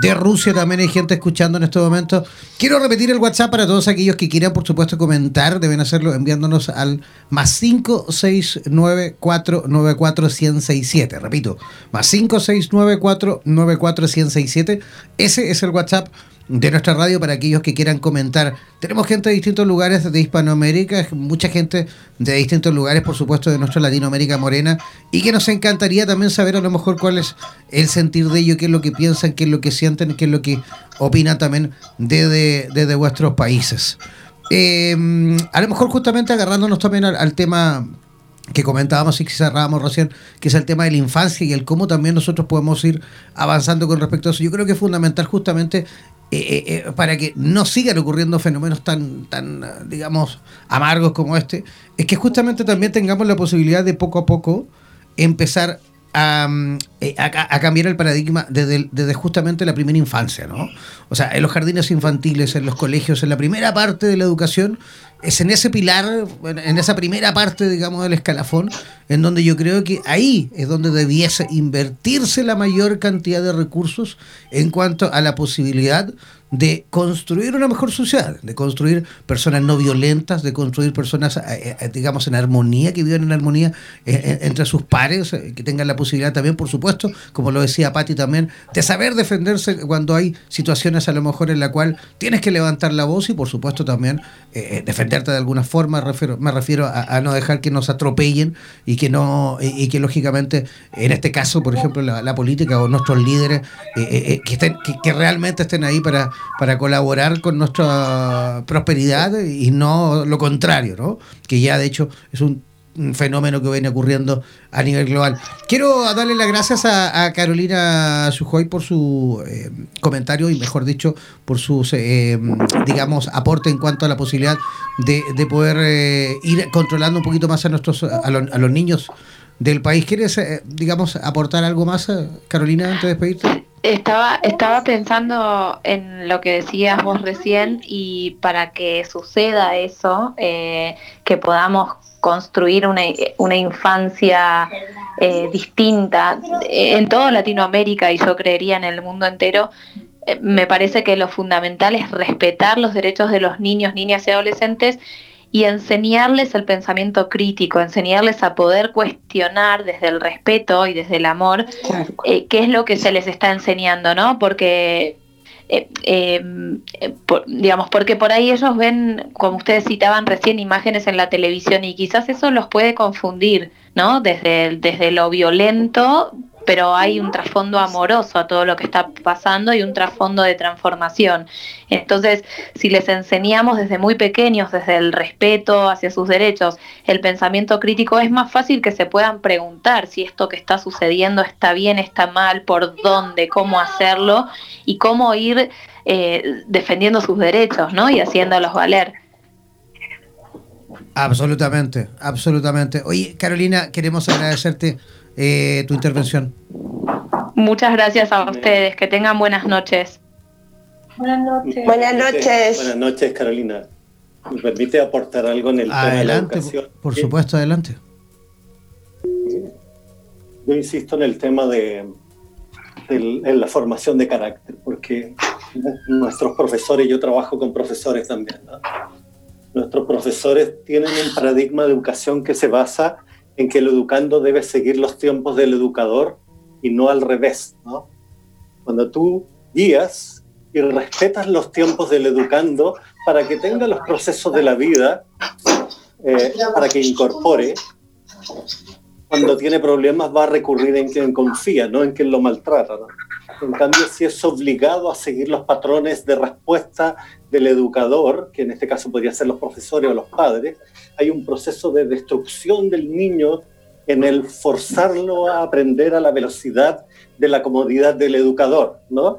de Rusia también hay gente escuchando en este momento. Quiero repetir el WhatsApp para todos aquellos que quieran, por supuesto, comentar. Deben hacerlo enviándonos al +569494167. Repito, +569494167. Ese es el WhatsApp de nuestra radio para aquellos que quieran comentar. Tenemos gente de distintos lugares de Hispanoamérica, mucha gente de distintos lugares, por supuesto, de nuestra Latinoamérica morena, y que nos encantaría también saber a lo mejor cuál es el sentir de ellos, qué es lo que piensan, qué es lo que sienten, qué es lo que opinan también desde vuestros países. A lo mejor justamente agarrándonos también al tema que comentábamos y que cerrábamos recién, que es el tema de la infancia y el cómo también nosotros podemos ir avanzando con respecto a eso. Yo creo que es fundamental justamente para que no sigan ocurriendo fenómenos tan, digamos, amargos como este, es que justamente también tengamos la posibilidad de poco a poco empezar a cambiar el paradigma desde justamente la primera infancia, ¿no? O sea, en los jardines infantiles, en los colegios, en la primera parte de la educación, es en ese pilar, en esa primera parte, digamos, del escalafón, en donde yo creo que ahí es donde debiese invertirse la mayor cantidad de recursos en cuanto a la posibilidad de construir una mejor sociedad, de construir personas no violentas, de construir personas, digamos, en armonía, que vivan en armonía entre sus pares, que tengan la posibilidad también, por supuesto, como lo decía Pati también, de saber defenderse cuando hay situaciones a lo mejor en la cual tienes que levantar la voz y, por supuesto, también defenderte de alguna forma. Me refiero a no dejar que nos atropellen y que no, y que lógicamente, en este caso, por ejemplo, la política o nuestros líderes que realmente estén ahí para colaborar con nuestra prosperidad y no lo contrario, ¿no? Que ya de hecho es un fenómeno que viene ocurriendo a nivel global. Quiero darle las gracias a Carolina Sujoy por su comentario y, mejor dicho, por sus, digamos, aporte en cuanto a la posibilidad de poder ir controlando un poquito más a los niños del país. ¿Quieres, digamos, aportar algo más, Carolina, antes de despedirte? Estaba pensando en lo que decías vos recién, y para que suceda eso, que podamos construir una infancia distinta en toda Latinoamérica, y yo creería en el mundo entero, me parece que lo fundamental es respetar los derechos de los niños, niñas y adolescentes, y enseñarles el pensamiento crítico, enseñarles a poder cuestionar desde el respeto y desde el amor, qué es lo que se les está enseñando, ¿no? Porque porque por ahí ellos ven, como ustedes citaban recién, imágenes en la televisión, y quizás eso los puede confundir, ¿no? Desde lo violento, pero hay un trasfondo amoroso a todo lo que está pasando y un trasfondo de transformación. Entonces, si les enseñamos desde muy pequeños, desde el respeto hacia sus derechos, el pensamiento crítico, es más fácil que se puedan preguntar si esto que está sucediendo está bien, está mal, por dónde, cómo hacerlo y cómo ir defendiendo sus derechos, ¿no? Y haciéndolos valer. Absolutamente, absolutamente. Oye, Carolina, queremos agradecerte tu intervención. Muchas gracias a ustedes, que tengan buenas noches. Buenas noches. Buenas noches. Buenas noches, Carolina. ¿Me permite aportar algo en el tema de la educación? Por supuesto, adelante. Yo insisto en el tema de la formación de carácter, porque nuestros profesores, yo trabajo con profesores también, ¿no? Nuestros profesores tienen un paradigma de educación que se basa en que el educando debe seguir los tiempos del educador y no al revés, ¿no? Cuando tú guías y respetas los tiempos del educando para que tenga los procesos de la vida, para que incorpore, cuando tiene problemas va a recurrir en quien confía, no en quien lo maltrata, ¿no? En cambio, si es obligado a seguir los patrones de respuesta del educador, que en este caso podría ser los profesores o los padres, hay un proceso de destrucción del niño en el forzarlo a aprender a la velocidad de la comodidad del educador, ¿no?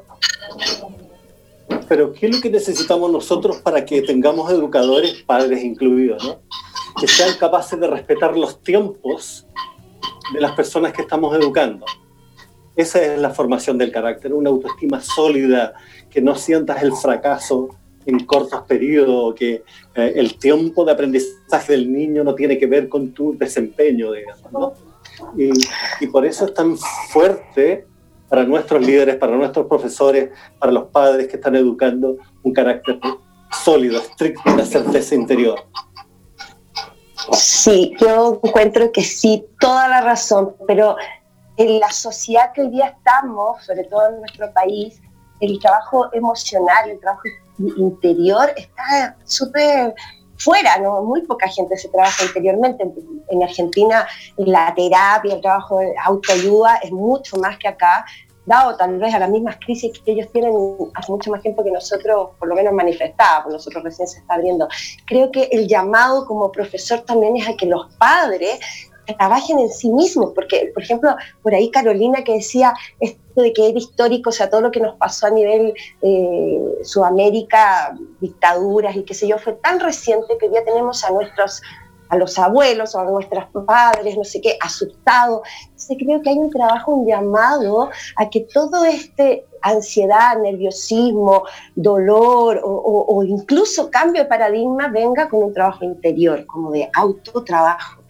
Pero ¿qué es lo que necesitamos nosotros para que tengamos educadores, padres incluidos, ¿no? Que sean capaces de respetar los tiempos de las personas que estamos educando. Esa es la formación del carácter, una autoestima sólida, que no sientas el fracaso en cortos periodos, que el tiempo de aprendizaje del niño no tiene que ver con tu desempeño, digamos, ¿no? Y por eso es tan fuerte para nuestros líderes, para nuestros profesores, para los padres que están educando, un carácter sólido, estricto, una certeza interior. Sí, yo encuentro que sí, toda la razón, pero en la sociedad que hoy día estamos, sobre todo en nuestro país, el trabajo emocional, el trabajo interior está súper fuera, ¿no? Muy poca gente se trabaja interiormente. En Argentina la terapia, el trabajo de autoayuda es mucho más que acá, dado tal vez a las mismas crisis que ellos tienen hace mucho más tiempo que nosotros, por lo menos manifestada, por nosotros recién se está abriendo. Creo que el llamado como profesor también es a que los padres trabajen en sí mismos, porque, por ejemplo, por ahí Carolina que decía esto de que era histórico, o sea, todo lo que nos pasó a nivel Sudamérica, dictaduras y qué sé yo, fue tan reciente que hoy día tenemos a los abuelos o a nuestros padres, no sé qué, asustados. Entonces creo que hay un trabajo, un llamado a que todo este ansiedad, nerviosismo, dolor o incluso cambio de paradigma venga con un trabajo interior, como de autotrabajo.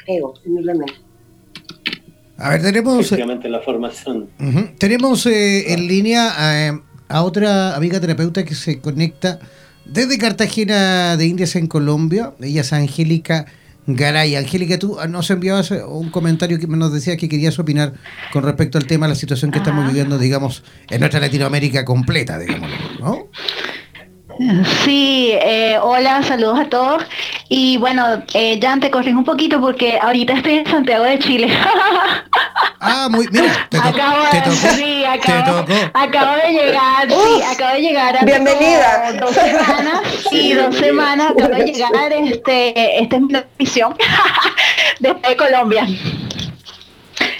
A ver, tenemos... Efectivamente, la formación. Uh-huh. Tenemos en línea a otra amiga terapeuta que se conecta desde Cartagena de Indias en Colombia. Ella es Angélica Garay. Angélica, tú nos enviabas un comentario que nos decías que querías opinar con respecto al tema, la situación que estamos viviendo, digamos, en nuestra Latinoamérica completa, digámoslo, ¿no? Sí, hola, saludos a todos. Y bueno, Jan, te corrijo un poquito porque ahorita estoy en Santiago de Chile. Ah, muy bien. Acabo de llegar. Sí, acabo de llegar. Bienvenida. 2 semanas. Y 2 semanas acabo de llegar. Esta es mi misión desde Colombia.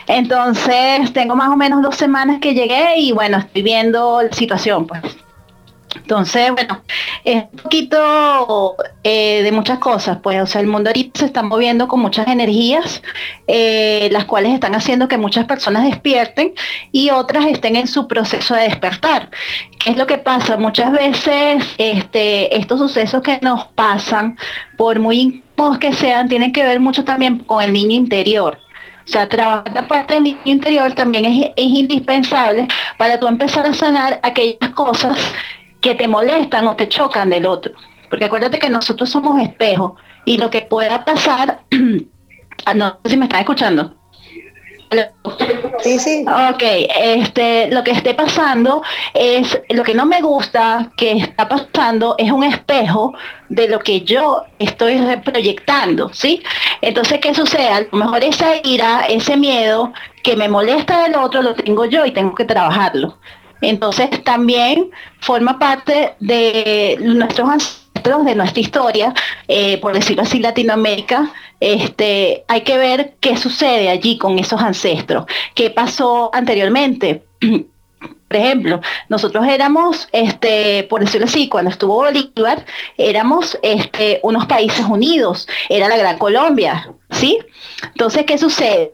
Entonces, tengo más o menos 2 semanas que llegué y bueno, estoy viendo la situación, pues. Entonces, bueno, es un poquito de muchas cosas, pues, o sea, el mundo ahorita se está moviendo con muchas energías, las cuales están haciendo que muchas personas despierten y otras estén en su proceso de despertar. ¿Qué es lo que pasa? Muchas veces estos sucesos que nos pasan, por muy incómodos que sean, tienen que ver mucho también con el niño interior. O sea, trabajar la parte del niño interior también es indispensable para tú empezar a sanar aquellas cosas que te molestan o te chocan del otro. Porque acuérdate que nosotros somos espejos y lo que pueda pasar... no sé si me estás escuchando. Sí, sí. Ok, lo que esté pasando es... Lo que no me gusta que está pasando es un espejo de lo que yo estoy proyectando, ¿sí? Entonces, ¿qué sucede? A lo mejor esa ira, ese miedo que me molesta del otro, lo tengo yo y tengo que trabajarlo. Entonces también forma parte de nuestros ancestros, de nuestra historia, por decirlo así, Latinoamérica. Hay que ver qué sucede allí con esos ancestros, qué pasó anteriormente. Por ejemplo, nosotros éramos, por decirlo así, cuando estuvo Bolívar, éramos unos países unidos, era la Gran Colombia, ¿sí? Entonces, ¿qué sucede?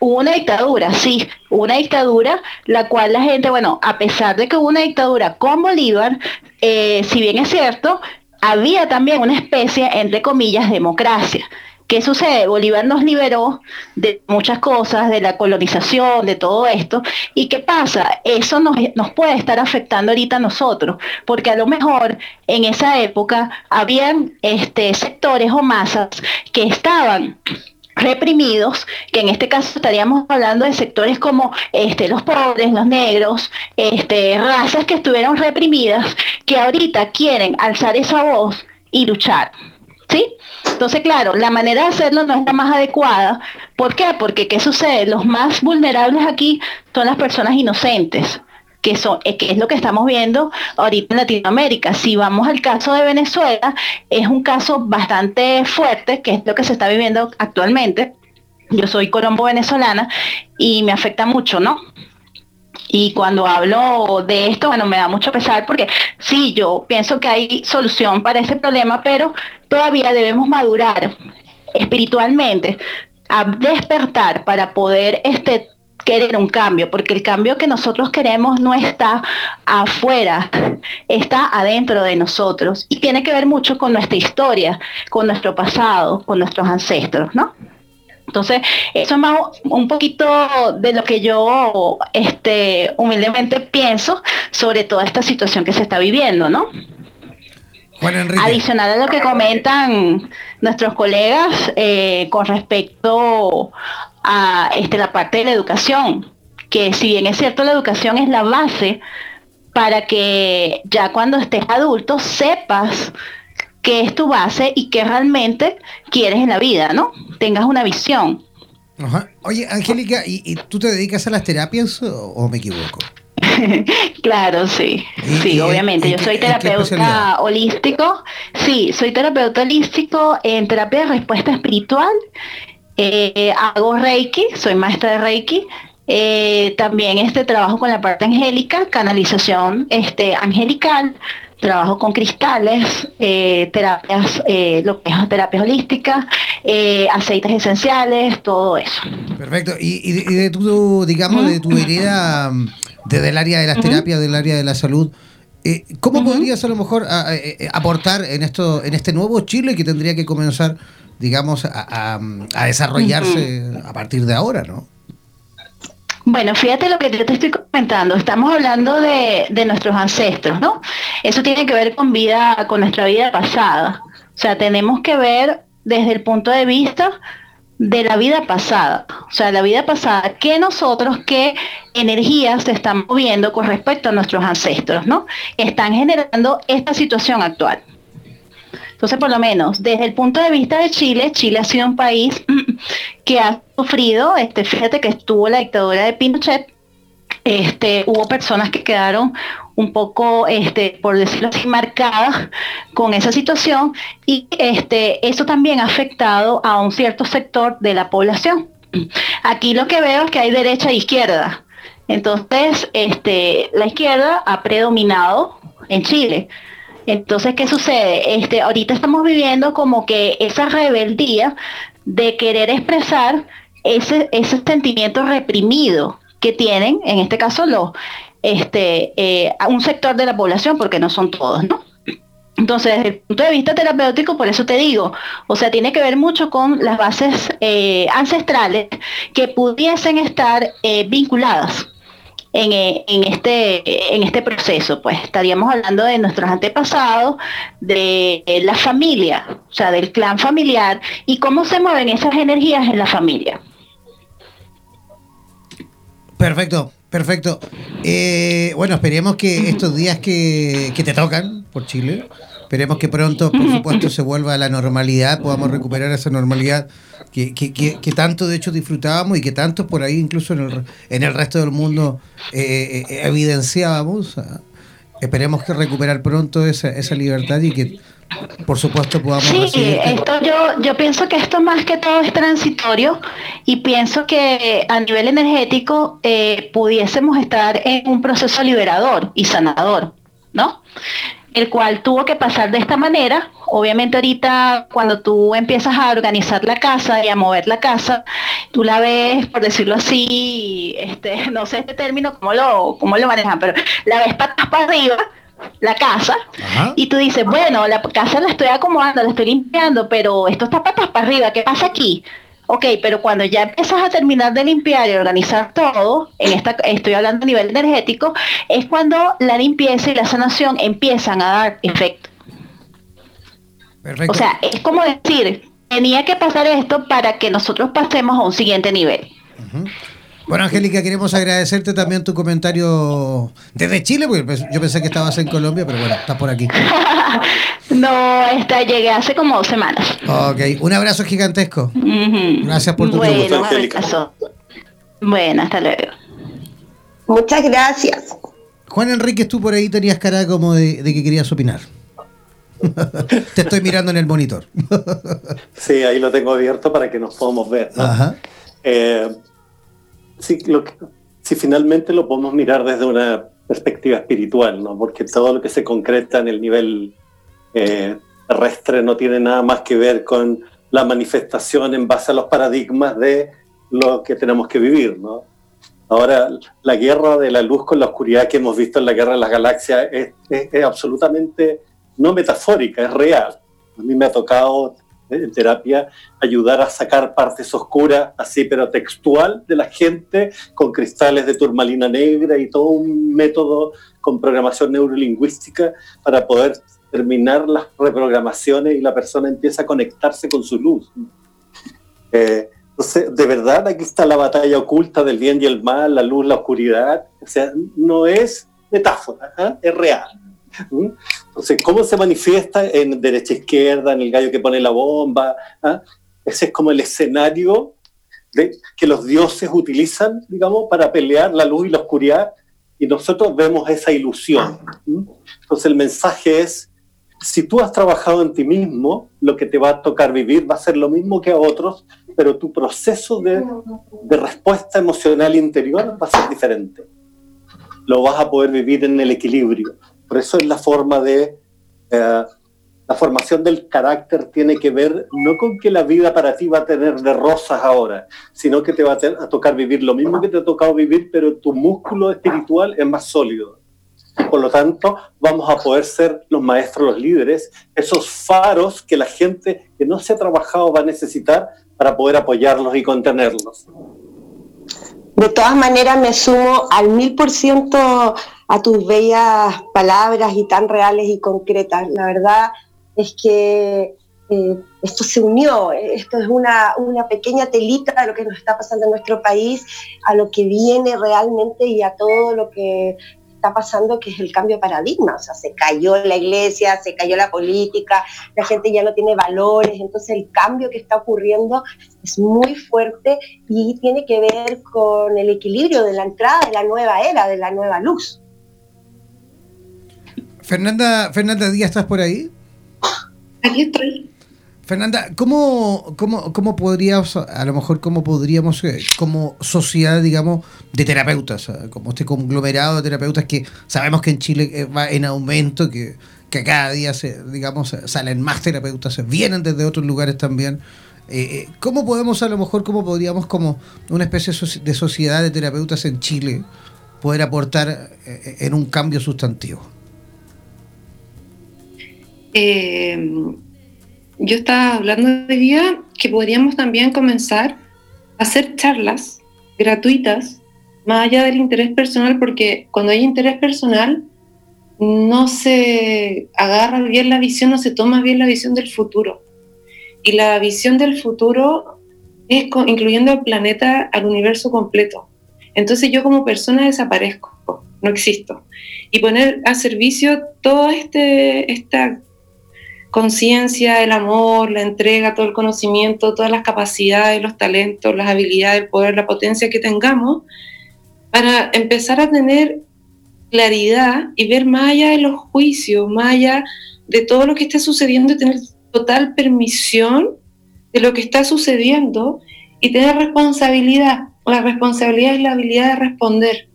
Hubo una dictadura, sí, una dictadura, la cual la gente, bueno, a pesar de que hubo una dictadura con Bolívar, si bien es cierto, había también una especie, entre comillas, democracia. ¿Qué sucede? Bolívar nos liberó de muchas cosas, de la colonización, de todo esto. ¿Y qué pasa? Eso nos puede estar afectando ahorita a nosotros, porque a lo mejor en esa época habían sectores o masas que estaban reprimidos, que en este caso estaríamos hablando de sectores como los pobres, los negros, razas que estuvieron reprimidas, que ahorita quieren alzar esa voz y luchar. ¿Sí? Entonces, claro, la manera de hacerlo no es la más adecuada. ¿Por qué? Porque, ¿qué sucede? Los más vulnerables aquí son las personas inocentes, que es lo que estamos viendo ahorita en Latinoamérica. Si vamos al caso de Venezuela, es un caso bastante fuerte, que es lo que se está viviendo actualmente. Yo soy colombo-venezolana y me afecta mucho, ¿no? Y cuando hablo de esto, bueno, me da mucho pesar porque sí, yo pienso que hay solución para este problema, pero todavía debemos madurar espiritualmente, a despertar para poder querer un cambio, porque el cambio que nosotros queremos no está afuera, está adentro de nosotros y tiene que ver mucho con nuestra historia, con nuestro pasado, con nuestros ancestros, ¿no? Entonces, eso es más un poquito de lo que yo humildemente pienso sobre toda esta situación que se está viviendo, ¿no? Juan Enrique. Adicional a lo que comentan nuestros colegas con respecto a la parte de la educación, que si bien es cierto, la educación es la base para que ya cuando estés adulto sepas qué es tu base y qué realmente quieres en la vida, ¿no? Tengas una visión. Ajá. Oye, Angélica, ¿y tú te dedicas a las terapias o me equivoco? Claro, sí. Sí, obviamente. Yo soy terapeuta holístico. Sí, soy terapeuta holístico en terapia de respuesta espiritual. Hago Reiki, soy maestra de Reiki. También trabajo con la parte angélica, canalización angelical. Trabajo con cristales, terapias, lo que es terapias holísticas, aceites esenciales, todo eso. Perfecto. Y de tu, digamos, de tu hereda desde el área de las terapias, del área de la salud, ¿cómo podrías a lo mejor aportar en este nuevo Chile que tendría que comenzar, digamos, a desarrollarse a partir de ahora, ¿no? Bueno, fíjate lo que yo te estoy comentando, estamos hablando de nuestros ancestros, ¿no? Eso tiene que ver con vida, con nuestra vida pasada. O sea, tenemos que ver desde el punto de vista de la vida pasada. O sea, la vida pasada, ¿qué nosotros, qué energías se están moviendo con respecto a nuestros ancestros, ¿no? Están generando esta situación actual. Entonces, por lo menos, desde el punto de vista de Chile, Chile ha sido un país que ha sufrido, fíjate que estuvo la dictadura de Pinochet, hubo personas que quedaron un poco, por decirlo así, marcadas con esa situación, y eso también ha afectado a un cierto sector de la población. Aquí lo que veo es que hay derecha e izquierda. Entonces, la izquierda ha predominado en Chile. Entonces, ¿qué sucede? Ahorita estamos viviendo como que esa rebeldía de querer expresar ese sentimiento reprimido que tienen, en este caso, un sector de la población, porque no son todos, ¿no? Entonces, desde el punto de vista terapéutico, por eso te digo, o sea, tiene que ver mucho con las bases ancestrales que pudiesen estar vinculadas en este proceso. Pues estaríamos hablando de nuestros antepasados, de la familia, o sea, del clan familiar, y cómo se mueven esas energías en la familia. Perfecto, perfecto. Bueno, esperemos que estos días que te tocan por Chile, esperemos que pronto, por supuesto, se vuelva a la normalidad, podamos recuperar esa normalidad que tanto de hecho disfrutábamos y que tanto por ahí incluso en el resto del mundo evidenciábamos. Esperemos que recuperar pronto esa libertad y que por supuesto podamos... Sí, yo pienso que esto más que todo es transitorio, y pienso que a nivel energético pudiésemos estar en un proceso liberador y sanador, ¿no? El cual tuvo que pasar de esta manera. Obviamente ahorita cuando tú empiezas a organizar la casa y a mover la casa, tú la ves, por decirlo así, no sé este término cómo lo manejan, pero la ves patas para arriba, la casa. Ajá. Y tú dices, bueno, la casa la estoy acomodando, la estoy limpiando, pero esto está patas para arriba, ¿qué pasa aquí? Ok, pero cuando ya empiezas a terminar de limpiar y organizar todo, estoy hablando a nivel energético, es cuando la limpieza y la sanación empiezan a dar efecto. Perfecto. O sea, es como decir, tenía que pasar esto para que nosotros pasemos a un siguiente nivel. Uh-huh. Bueno, Angélica, queremos agradecerte también tu comentario desde Chile, porque yo pensé que estabas en Colombia, pero bueno, estás por aquí. No, llegué hace como 2 semanas. Ok, un abrazo gigantesco. Uh-huh. Gracias por tu tiempo. Bueno, Angélica. Bueno, hasta luego. Muchas gracias. Juan Enrique, tú por ahí tenías cara como de que querías opinar. Te estoy mirando en el monitor. Sí, ahí lo tengo abierto para que nos podamos ver, ¿no? Ajá. Si finalmente lo podemos mirar desde una perspectiva espiritual, ¿no? Porque todo lo que se concreta en el nivel terrestre no tiene nada más que ver con la manifestación en base a los paradigmas de lo que tenemos que vivir, ¿no? Ahora, la guerra de la luz con la oscuridad que hemos visto en la Guerra de las Galaxias es absolutamente no metafórica, es real. A mí me ha tocado en terapia ayudar a sacar partes oscuras, así pero textual, de la gente, con cristales de turmalina negra y todo un método con programación neurolingüística para poder terminar las reprogramaciones, y la persona empieza a conectarse con su luz. Entonces, de verdad, aquí está la batalla oculta del bien y el mal, la luz, la oscuridad. O sea, no es metáfora, es real. Entonces, ¿cómo se manifiesta en derecha-izquierda, en el gallo que pone la bomba? Ese es como el escenario que los dioses utilizan, digamos, para pelear la luz y la oscuridad, y nosotros vemos esa ilusión. Entonces, el mensaje es, si tú has trabajado en ti mismo, lo que te va a tocar vivir va a ser lo mismo que a otros, pero tu proceso de respuesta emocional interior va a ser diferente. Lo vas a poder vivir en el equilibrio. Por eso es la forma de... la formación del carácter tiene que ver no con que la vida para ti va a tener de rosas ahora, sino que te va a tocar vivir lo mismo que te ha tocado vivir, pero tu músculo espiritual es más sólido. Por lo tanto, vamos a poder ser los maestros, los líderes, esos faros que la gente que no se ha trabajado va a necesitar para poder apoyarlos y contenerlos. De todas maneras me sumo al 1000% a tus bellas palabras y tan reales y concretas. La verdad es que esto se unió, esto es una pequeña telita de lo que nos está pasando en nuestro país, a lo que viene realmente y a todo lo que está pasando, que es el cambio de paradigma. O sea, se cayó la iglesia, se cayó la política, la gente ya no tiene valores, entonces el cambio que está ocurriendo es muy fuerte y tiene que ver con el equilibrio de la entrada de la nueva era, de la nueva luz. Fernanda Díaz, ¿estás por ahí? Aquí estoy. Fernanda, ¿cómo podríamos, a lo mejor cómo podríamos, como sociedad, digamos, de terapeutas, como este conglomerado de terapeutas que sabemos que en Chile va en aumento, que cada día salen más terapeutas, vienen desde otros lugares también, ¿cómo podemos, a lo mejor, cómo podríamos, como una especie de sociedad de terapeutas en Chile, poder aportar en un cambio sustantivo? Yo estaba hablando hoy día que podríamos también comenzar a hacer charlas gratuitas, más allá del interés personal, porque cuando hay interés personal no se agarra bien la visión, no se toma bien la visión del futuro. Y la visión del futuro es incluyendo al planeta, al universo completo. Entonces yo como persona desaparezco, no existo. Y poner a servicio toda esta conciencia, el amor, la entrega, todo el conocimiento, todas las capacidades, los talentos, las habilidades, el poder, la potencia que tengamos, para empezar a tener claridad y ver más allá de los juicios, más allá de todo lo que está sucediendo, y tener total permisión de lo que está sucediendo y tener responsabilidad. La responsabilidad es la habilidad de responder.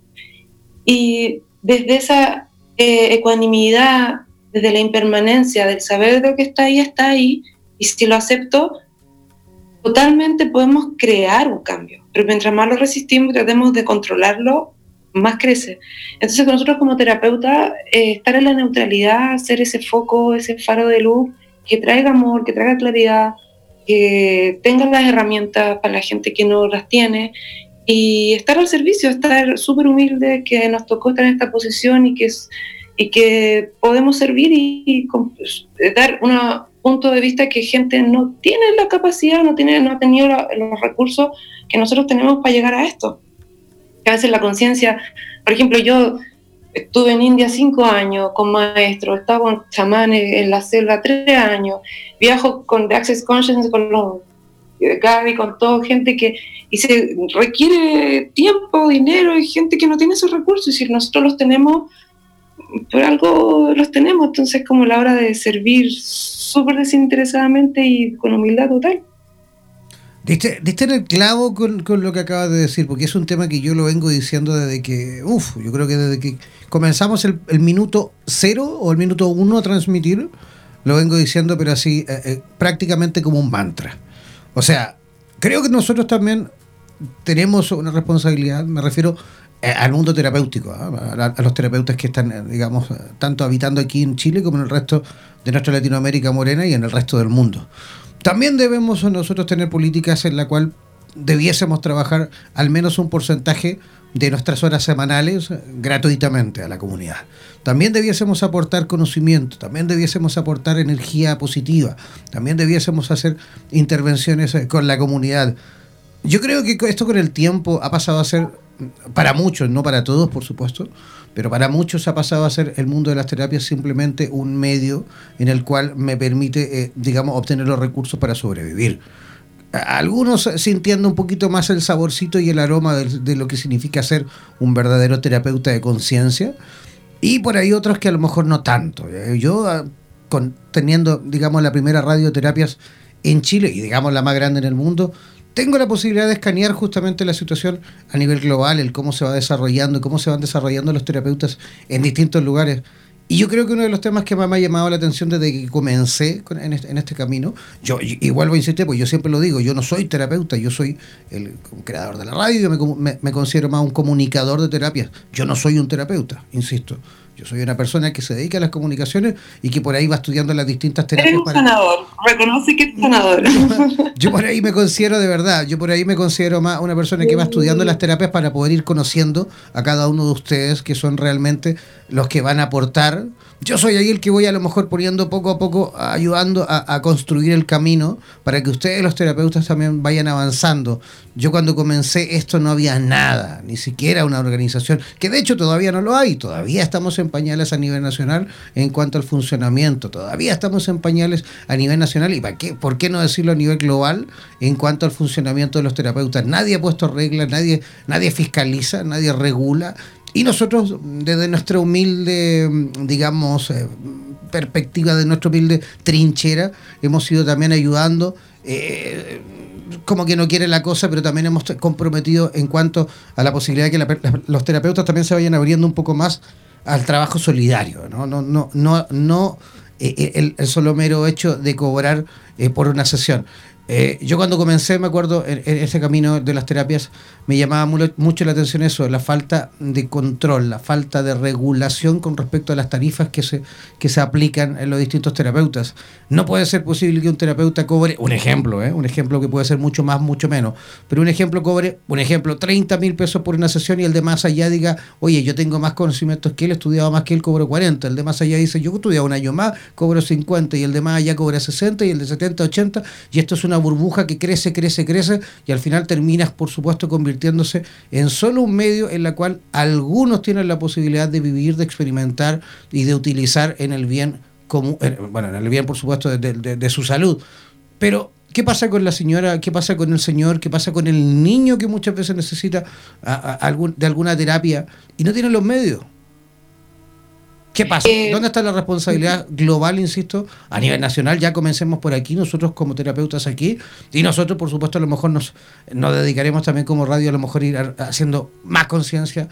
Y desde esa ecuanimidad, desde la impermanencia, del saber de lo que está ahí, y si lo acepto, totalmente podemos crear un cambio. Pero mientras más lo resistimos y tratemos de controlarlo, más crece. Entonces, nosotros como terapeuta, estar en la neutralidad, hacer ese foco, ese faro de luz, que traiga amor, que traiga claridad, que tenga las herramientas para la gente que no las tiene, y estar al servicio, estar súper humilde, que nos tocó estar en esta posición y que es... y que podemos servir y dar un punto de vista que gente no tiene la capacidad, no ha tenido los recursos que nosotros tenemos para llegar a esto. A veces la conciencia, por ejemplo, yo estuve en India 5 años con maestros, estaba con chamanes en la selva 3 años, viajo con The Access Consciousness, con los Gaby, con toda gente que... y se requiere tiempo, dinero, y gente que no tiene esos recursos, y si nosotros los tenemos... por algo los tenemos, entonces como la hora de servir súper desinteresadamente y con humildad total. Diste en el clavo con lo que acabas de decir, porque es un tema que yo lo vengo diciendo desde que, yo creo que desde que comenzamos el minuto 0 o el minuto 1 a transmitir, lo vengo diciendo, pero así prácticamente como un mantra. O sea, creo que nosotros también tenemos una responsabilidad, me refiero al mundo terapéutico, a los terapeutas que están, digamos, tanto habitando aquí en Chile como en el resto de nuestra Latinoamérica morena y en el resto del mundo. También debemos nosotros tener políticas en la cual debiésemos trabajar al menos un porcentaje de nuestras horas semanales gratuitamente a la comunidad. También debiésemos aportar conocimiento, también debiésemos aportar energía positiva, también debiésemos hacer intervenciones con la comunidad. Yo creo que esto con el tiempo ha pasado a ser, para muchos, no para todos por supuesto, pero para muchos ha pasado a ser el mundo de las terapias simplemente un medio en el cual me permite, digamos, obtener los recursos para sobrevivir. Algunos sintiendo un poquito más el saborcito y el aroma de lo que significa ser un verdadero terapeuta de conciencia, y por ahí otros que a lo mejor no tanto. Yo, teniendo, digamos, la primera radioterapias en Chile y, digamos, la más grande en el mundo, tengo la posibilidad de escanear justamente la situación a nivel global, el cómo se va desarrollando, cómo se van desarrollando los terapeutas en distintos lugares. Y yo creo que uno de los temas que más me ha llamado la atención desde que comencé en este camino, yo igual voy a insistir, porque yo siempre lo digo, yo no soy terapeuta, yo soy el creador de la radio, yo me considero más un comunicador de terapias. Yo no soy un terapeuta, insisto. Yo soy una persona que se dedica a las comunicaciones y que por ahí va estudiando las distintas terapias. Eres un sanador, reconoce que es sanador. Yo por ahí me considero, de verdad, yo por ahí me considero más una persona que va estudiando las terapias para poder ir conociendo a cada uno de ustedes, que son realmente los que van a aportar. Yo soy ahí el que voy a lo mejor poniendo poco a poco, ayudando a construir el camino para que ustedes, los terapeutas, también vayan avanzando. Yo cuando comencé esto no había nada, ni siquiera una organización, que de hecho todavía no lo hay, todavía estamos en pañales a nivel nacional en cuanto al funcionamiento, todavía estamos en pañales a nivel nacional y por qué no decirlo a nivel global en cuanto al funcionamiento de los terapeutas. Nadie ha puesto reglas, nadie fiscaliza, nadie regula. Y nosotros, desde nuestra humilde, digamos, perspectiva, de nuestra humilde trinchera, hemos ido también ayudando, como que no quiere la cosa, pero también hemos comprometido en cuanto a la posibilidad de que los terapeutas también se vayan abriendo un poco más al trabajo solidario, ¿no? El solo mero hecho de cobrar por una sesión. Yo cuando comencé, me acuerdo, en ese camino de las terapias, me llamaba mucho la atención eso, la falta de control, la falta de regulación con respecto a las tarifas que se aplican en los distintos terapeutas. No puede ser posible que un terapeuta cobre, un ejemplo que puede ser mucho más, mucho menos, pero cobre 30.000 pesos por una sesión y el de más allá diga, oye, yo tengo más conocimientos que él, he estudiado más que él, cobro 40, el de más allá dice, yo he estudiado un año más, cobro 50, y el de más allá cobra 60, y el de 70, 80, y esto es una burbuja que crece y al final terminas, por supuesto, convirtiéndose en solo un medio en la cual algunos tienen la posibilidad de vivir, de experimentar y de utilizar en el bien común, en el bien, por supuesto, de su salud. Pero ¿qué pasa con la señora? ¿Qué pasa con el señor? ¿Qué pasa con el niño que muchas veces necesita de alguna terapia y no tiene los medios? ¿Qué pasa? ¿Dónde está la responsabilidad global, insisto, a nivel nacional? Ya comencemos por aquí, nosotros como terapeutas aquí, y nosotros, por supuesto, a lo mejor nos dedicaremos también como radio, a lo mejor ir haciendo más conciencia,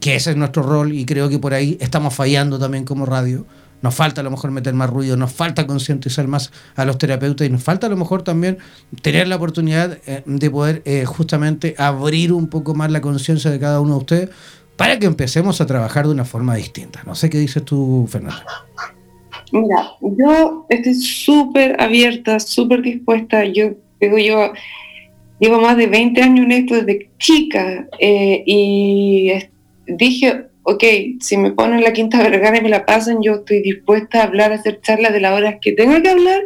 que ese es nuestro rol, y creo que por ahí estamos fallando también como radio. Nos falta a lo mejor meter más ruido, nos falta concientizar más a los terapeutas y nos falta a lo mejor también tener la oportunidad de poder justamente abrir un poco más la conciencia de cada uno de ustedes, para que empecemos a trabajar de una forma distinta. No sé qué dices tú, Fernanda. Mira, yo estoy súper abierta, súper dispuesta. Yo llevo más de 20 años en esto desde chica y dije, ok, si me ponen la Quinta Vergara y me la pasan, yo estoy dispuesta a hablar, a hacer charlas de las horas que tenga que hablar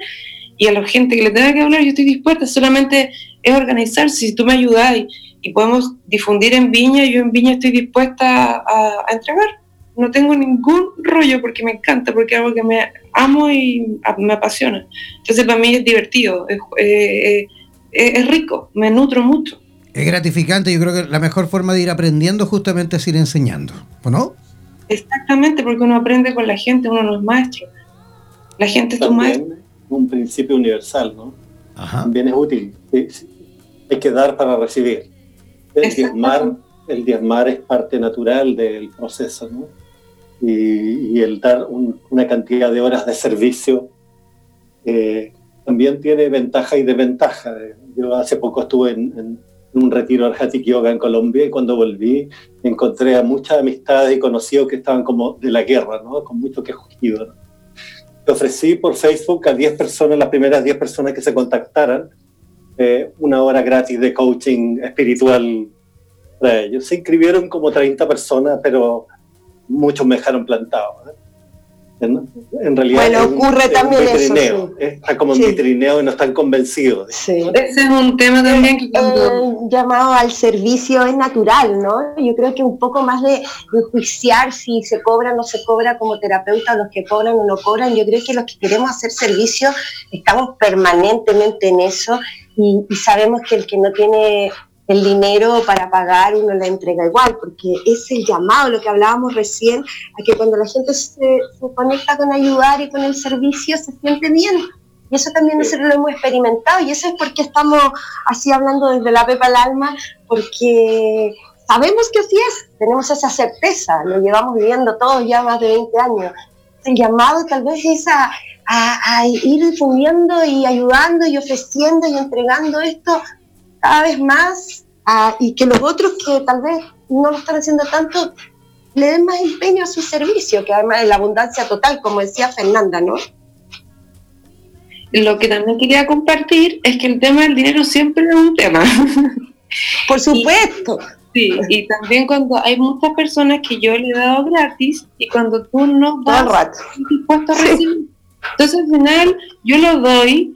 y a la gente que le tenga que hablar, yo estoy dispuesta. Solamente es organizarse. Si tú me ayudas y podemos difundir en Viña, yo en Viña estoy dispuesta a entregar. No tengo ningún rollo porque me encanta, porque es algo que me amo y me apasiona. Entonces para mí es divertido, es rico, me nutro mucho. Es gratificante. Yo creo que la mejor forma de ir aprendiendo justamente es ir enseñando, ¿o no? Exactamente, porque uno aprende con la gente, uno no es maestro. La gente también es tu maestro. Un principio universal, ¿no? Ajá. También es útil. Hay que dar para recibir. El diezmar es parte natural del proceso, ¿no? Y el dar una cantidad de horas de servicio también tiene ventaja y desventaja. Yo hace poco estuve en un retiro Arjátic Yoga en Colombia y cuando volví encontré a muchas amistades y conocidos que estaban como de la guerra, ¿no? Con mucho quejido, ¿no? Te ofrecí por Facebook a 10 personas, las primeras 10 personas que se contactaran, una hora gratis de coaching espiritual para ellos. Se inscribieron como 30 personas, pero muchos me dejaron plantado, ¿eh? En realidad, bueno, ocurre también eso. Sí. Está como en vitrineo y no están convencidos. Sí. ¿No? Ese es un tema también. El llamado al servicio es natural, ¿no? Yo creo que un poco más de juiciar si se cobra o no se cobra como terapeuta, los que cobran o no cobran. Yo creo que los que queremos hacer servicio estamos permanentemente en eso. Y sabemos que el que no tiene el dinero para pagar, uno la entrega igual, porque es el llamado, lo que hablábamos recién, a que cuando la gente se conecta con ayudar y con el servicio, se siente bien. Y eso también nosotros lo hemos experimentado, y eso es porque estamos así hablando desde la pepa al alma, porque sabemos que así es, tenemos esa certeza, lo llevamos viviendo todos ya más de 20 años. El llamado tal vez es a ir difundiendo y ayudando y ofreciendo y entregando esto cada vez más y que los otros que tal vez no lo están haciendo tanto le den más empeño a su servicio, que además es la abundancia total, como decía Fernanda, ¿no? Lo que también quería compartir es que el tema del dinero siempre es un tema. Por supuesto. Sí, y también cuando hay muchas personas que yo le he dado gratis y cuando tú no vas dispuesto a recibir. Sí. Entonces al final yo lo doy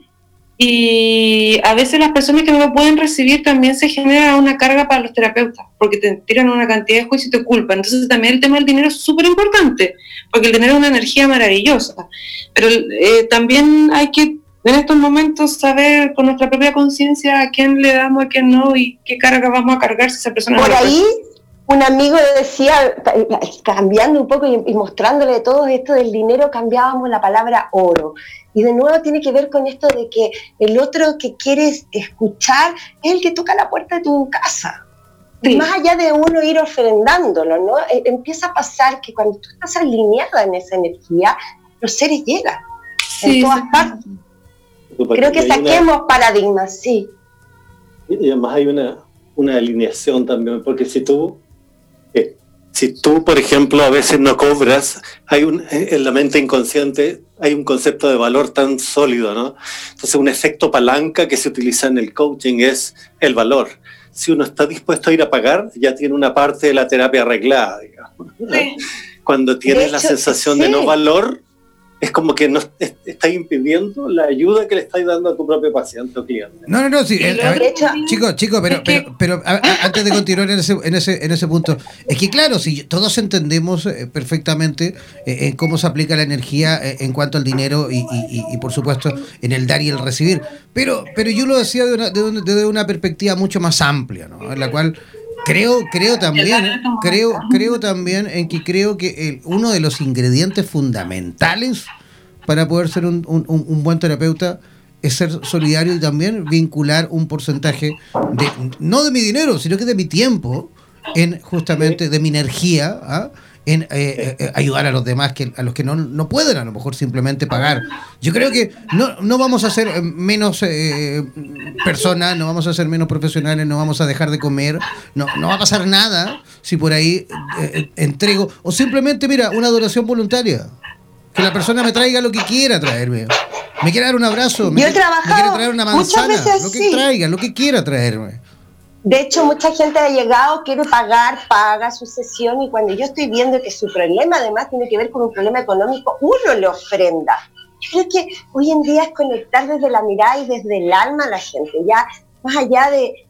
y a veces las personas que no lo pueden recibir también se genera una carga para los terapeutas porque te tiran una cantidad de juicio y te culpan. Entonces también el tema del dinero es súper importante porque el dinero es una energía maravillosa. Pero también hay que en estos momentos saber con nuestra propia conciencia a quién le damos, a quién no y qué carga vamos a cargar si esa persona... Por ahí un amigo decía, cambiando un poco y mostrándole todo esto del dinero, cambiábamos la palabra oro. Y de nuevo tiene que ver con esto de que el otro que quieres escuchar es el que toca la puerta de tu casa. Sí. Más allá de uno ir ofrendándolo, ¿no? Empieza a pasar que cuando tú estás alineada en esa energía, los seres llegan en todas partes. Creo que saquemos paradigmas, sí. Y además hay una alineación también, porque si tú, por ejemplo, a veces no cobras, hay en la mente inconsciente hay un concepto de valor tan sólido, ¿no? Entonces un efecto palanca que se utiliza en el coaching es el valor. Si uno está dispuesto a ir a pagar, ya tiene una parte de la terapia arreglada, digamos, ¿no? Sí. Cuando tienes la sensación de no valor, es como que no estás impidiendo la ayuda que le estás dando a tu propio paciente o cliente. No, sí. Chicos, pero antes de continuar en ese punto, es que claro, si todos entendemos perfectamente en cómo se aplica la energía en cuanto al dinero y por supuesto en el dar y el recibir, pero yo lo decía de una perspectiva mucho más amplia, ¿no? En la cual creo que uno de los ingredientes fundamentales para poder ser un buen terapeuta es ser solidario y también vincular un porcentaje no de mi dinero, sino que de mi tiempo, en justamente de mi energía, ¿ah? En ayudar a los demás, a los que no pueden a lo mejor simplemente pagar. Yo creo que no vamos a ser menos personas, no vamos a ser menos profesionales, no vamos a dejar de comer, no va a pasar nada si por ahí entrego, o simplemente mira, una donación voluntaria, que la persona me traiga lo que quiera traerme, me quiera dar un abrazo, me quiera traer una manzana, lo que traiga, lo que quiera traerme. De hecho, mucha gente ha llegado, quiere pagar, paga su sesión, y cuando yo estoy viendo que su problema además tiene que ver con un problema económico, uno le ofrenda. Yo creo que hoy en día es conectar desde la mirada y desde el alma a la gente, ya más allá de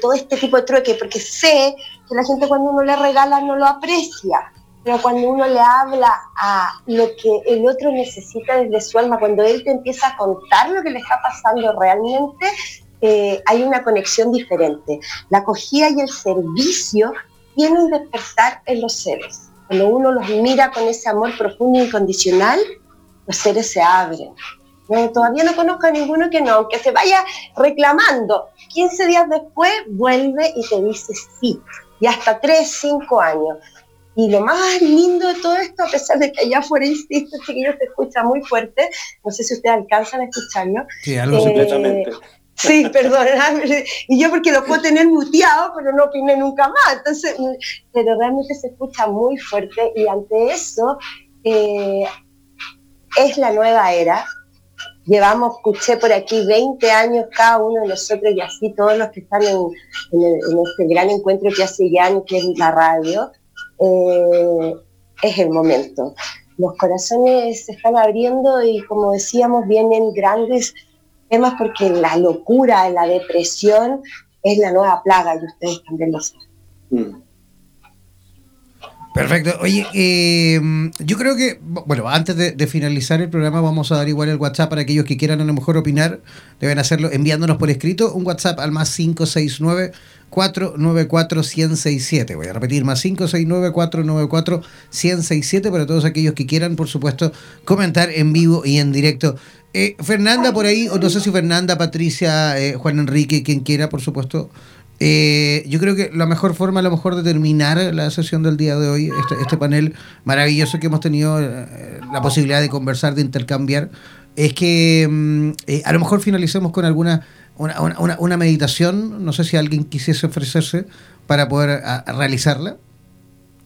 todo este tipo de trueque, porque sé que la gente cuando uno le regala no lo aprecia, pero cuando uno le habla a lo que el otro necesita desde su alma, cuando él te empieza a contar lo que le está pasando realmente... hay una conexión diferente. La acogida y el servicio tienen un despertar en los seres. Cuando uno los mira con ese amor profundo e incondicional, los seres se abren. Todavía no conozco a ninguno que no, aunque se vaya reclamando, 15 días después vuelve y te dice sí, y hasta 3, 5 años. Y lo más lindo de todo esto, a pesar de que allá afuera, insisto, chiquillos, se escucha muy fuerte, no sé si ustedes alcanzan a escucharlo. Sí, algo completamente. Sí, perdóname, y yo porque lo puedo tener muteado, pero no opiné nunca más, entonces, pero realmente se escucha muy fuerte, y ante eso, es la nueva era. Escuché por aquí 20 años cada uno de nosotros, y así todos los que están en este gran encuentro que hace Jan, que es la radio, es el momento. Los corazones se están abriendo, y como decíamos, vienen grandes temas, porque la locura, la depresión es la nueva plaga, y ustedes también lo saben. Perfecto. Oye, yo creo que, bueno, antes de finalizar el programa vamos a dar igual el WhatsApp para aquellos que quieran a lo mejor opinar, deben hacerlo enviándonos por escrito un WhatsApp al más 569-494-1067. Voy a repetir, más 569-494-1067 para todos aquellos que quieran, por supuesto, comentar en vivo y en directo. Fernanda, por ahí, o no sé si Fernanda, Patricia, Juan Enrique, quien quiera, por supuesto. Yo creo que la mejor forma, a lo mejor, de terminar la sesión del día de hoy, este panel maravilloso que hemos tenido la posibilidad de conversar, de intercambiar, es que a lo mejor finalicemos con alguna una meditación. No sé si alguien quisiese ofrecerse para poder realizarla.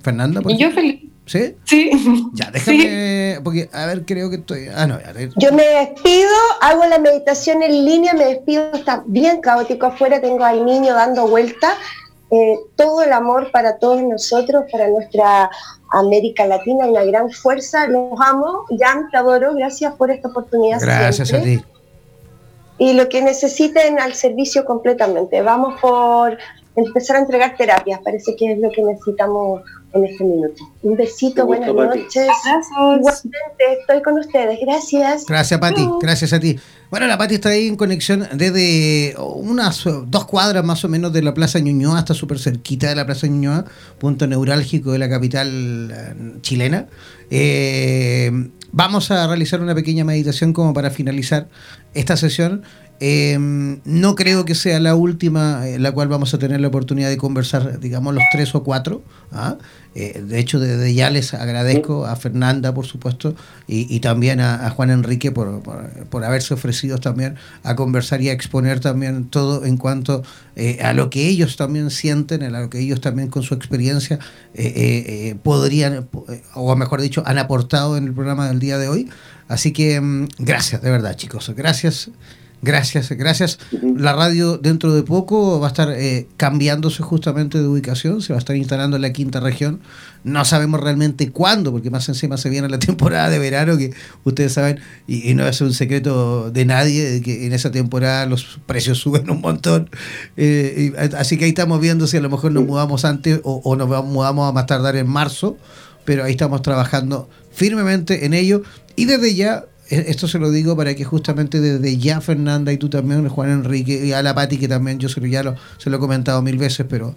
Fernanda, por ejemplo. Yo feliz. ¿Sí? Sí. Ya, déjame, sí. Porque, a ver, creo que estoy... Ah, no, ya. Yo me despido, hago la meditación en línea, me despido, está bien caótico afuera, tengo al niño dando vueltas. Todo el amor para todos nosotros, para nuestra América Latina, una gran fuerza, los amo, Jan, te adoro, gracias por esta oportunidad. Gracias siempre. A ti. Y lo que necesiten al servicio completamente, vamos por empezar a entregar terapias, parece que es lo que necesitamos en este minuto. Un besito, buenas noches. Abrazos. Estoy con ustedes, gracias. Gracias, Pati, gracias a ti. Bueno, la Pati está ahí en conexión desde unas 2 cuadras más o menos de la Plaza Ñuñoa, hasta súper cerquita de la Plaza Ñuñoa, punto neurálgico de la capital chilena. Vamos a realizar una pequeña meditación como para finalizar esta sesión. No creo que sea la última en la cual vamos a tener la oportunidad de conversar, digamos, los 3 o 4. ¿Ah? De hecho, desde ya les agradezco a Fernanda, por supuesto, y también a Juan Enrique por haberse ofrecido también a conversar y a exponer también todo en cuanto a lo que ellos también sienten, a lo que ellos también con su experiencia podrían, o mejor dicho, han aportado en el programa del día de hoy. Así que gracias, de verdad, chicos. Gracias. La radio dentro de poco va a estar cambiándose justamente de ubicación, se va a estar instalando en la quinta región. No sabemos realmente cuándo, porque más encima se viene la temporada de verano, que ustedes saben, y no es un secreto de nadie, que en esa temporada los precios suben un montón. Así que ahí estamos viendo si a lo mejor nos mudamos antes o nos mudamos a más tardar en marzo, pero ahí estamos trabajando firmemente en ello. Y desde ya, esto se lo digo para que justamente desde ya, Fernanda, y tú también, Juan Enrique, y a la Pati, que también yo se lo he comentado 1000 veces, pero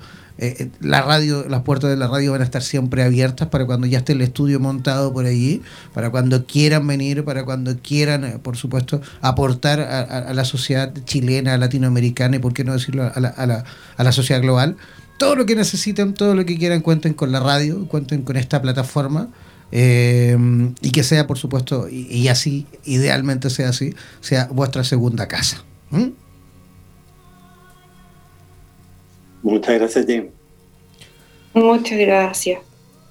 la radio, las puertas de la radio van a estar siempre abiertas para cuando ya esté el estudio montado por allí, para cuando quieran venir, para cuando quieran, por supuesto, aportar a la sociedad chilena, latinoamericana y, por qué no decirlo, a la sociedad global. Todo lo que necesiten, todo lo que quieran, cuenten con la radio, cuenten con esta plataforma. Y que sea, por supuesto, y así, idealmente sea así, sea vuestra segunda casa. ¿Mm? Muchas gracias, Jim. Muchas gracias.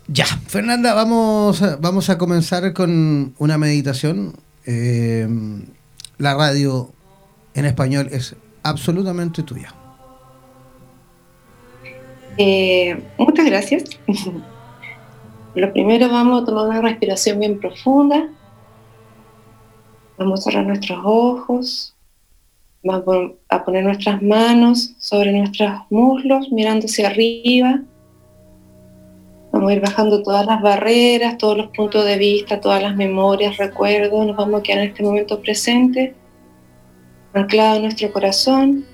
Ya, Fernanda, vamos a comenzar con una meditación. La radio en español es absolutamente tuya. Muchas gracias. Lo primero, vamos a tomar una respiración bien profunda. Vamos a cerrar nuestros ojos. Vamos a poner nuestras manos sobre nuestros muslos, mirando hacia arriba. Vamos a ir bajando todas las barreras, todos los puntos de vista, todas las memorias, recuerdos. Nos vamos a quedar en este momento presente, anclado en nuestro corazón.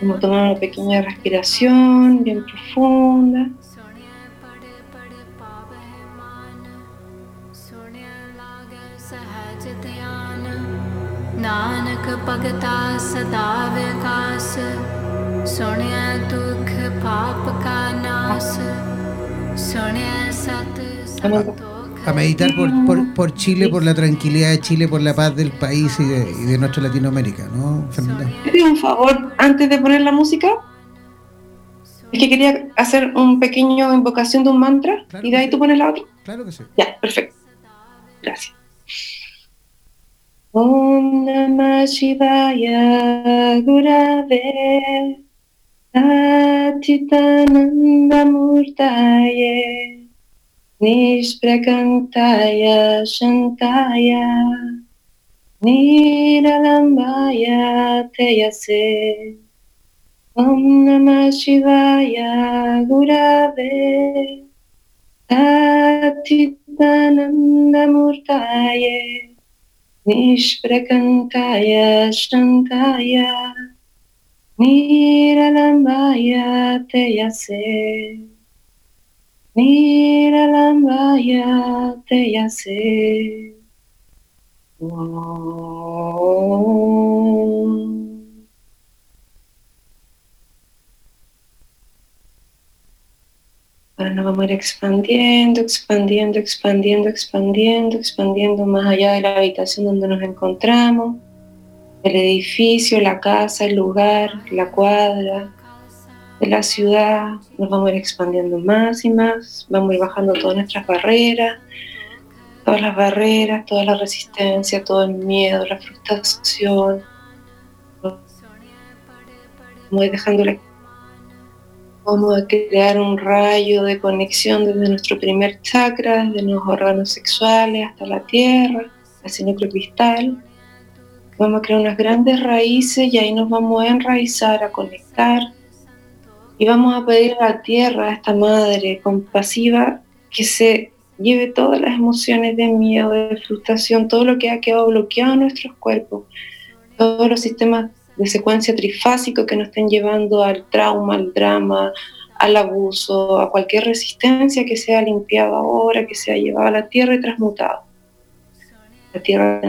Vamos a tomar una pequeña respiración bien profunda. A meditar por Chile, por la tranquilidad de Chile, por la paz del país y de nuestra Latinoamérica, ¿no, Fernanda? Un favor, antes de poner la música, es que quería hacer un pequeño invocación de un mantra, claro, y de ahí tú pones la otra. Claro que sí. Ya, perfecto. Gracias. Om Namah Shivaya Gurave Satchitananda Murtaye Nishprakantaya Shantaya Niralambaya Teyase Om Namah Shivaya Gurave Satchitananda Murtaye Nishprakantaya Shantaya Niralambaya Teyase Niralambaya Teyase. Ahora nos vamos a ir expandiendo más allá de la habitación donde nos encontramos, el edificio, la casa, el lugar, la cuadra, de la ciudad, nos vamos a ir expandiendo más y más, vamos a ir bajando todas nuestras barreras, toda la resistencia, todo el miedo, la frustración, vamos a ir dejándole, vamos a crear un rayo de conexión desde nuestro primer chakra, desde los órganos sexuales hasta la tierra, hacia el núcleo cristal. Vamos a crear unas grandes raíces y ahí nos vamos a enraizar, a conectar. Y vamos a pedir a la tierra, a esta madre compasiva, que se lleve todas las emociones de miedo, de frustración, todo lo que ha quedado bloqueado en nuestros cuerpos, todos los sistemas de secuencia trifásico que nos estén llevando al trauma, al drama, al abuso, a cualquier resistencia, que sea limpiado ahora, que sea llevado a la tierra y transmutado. La tierra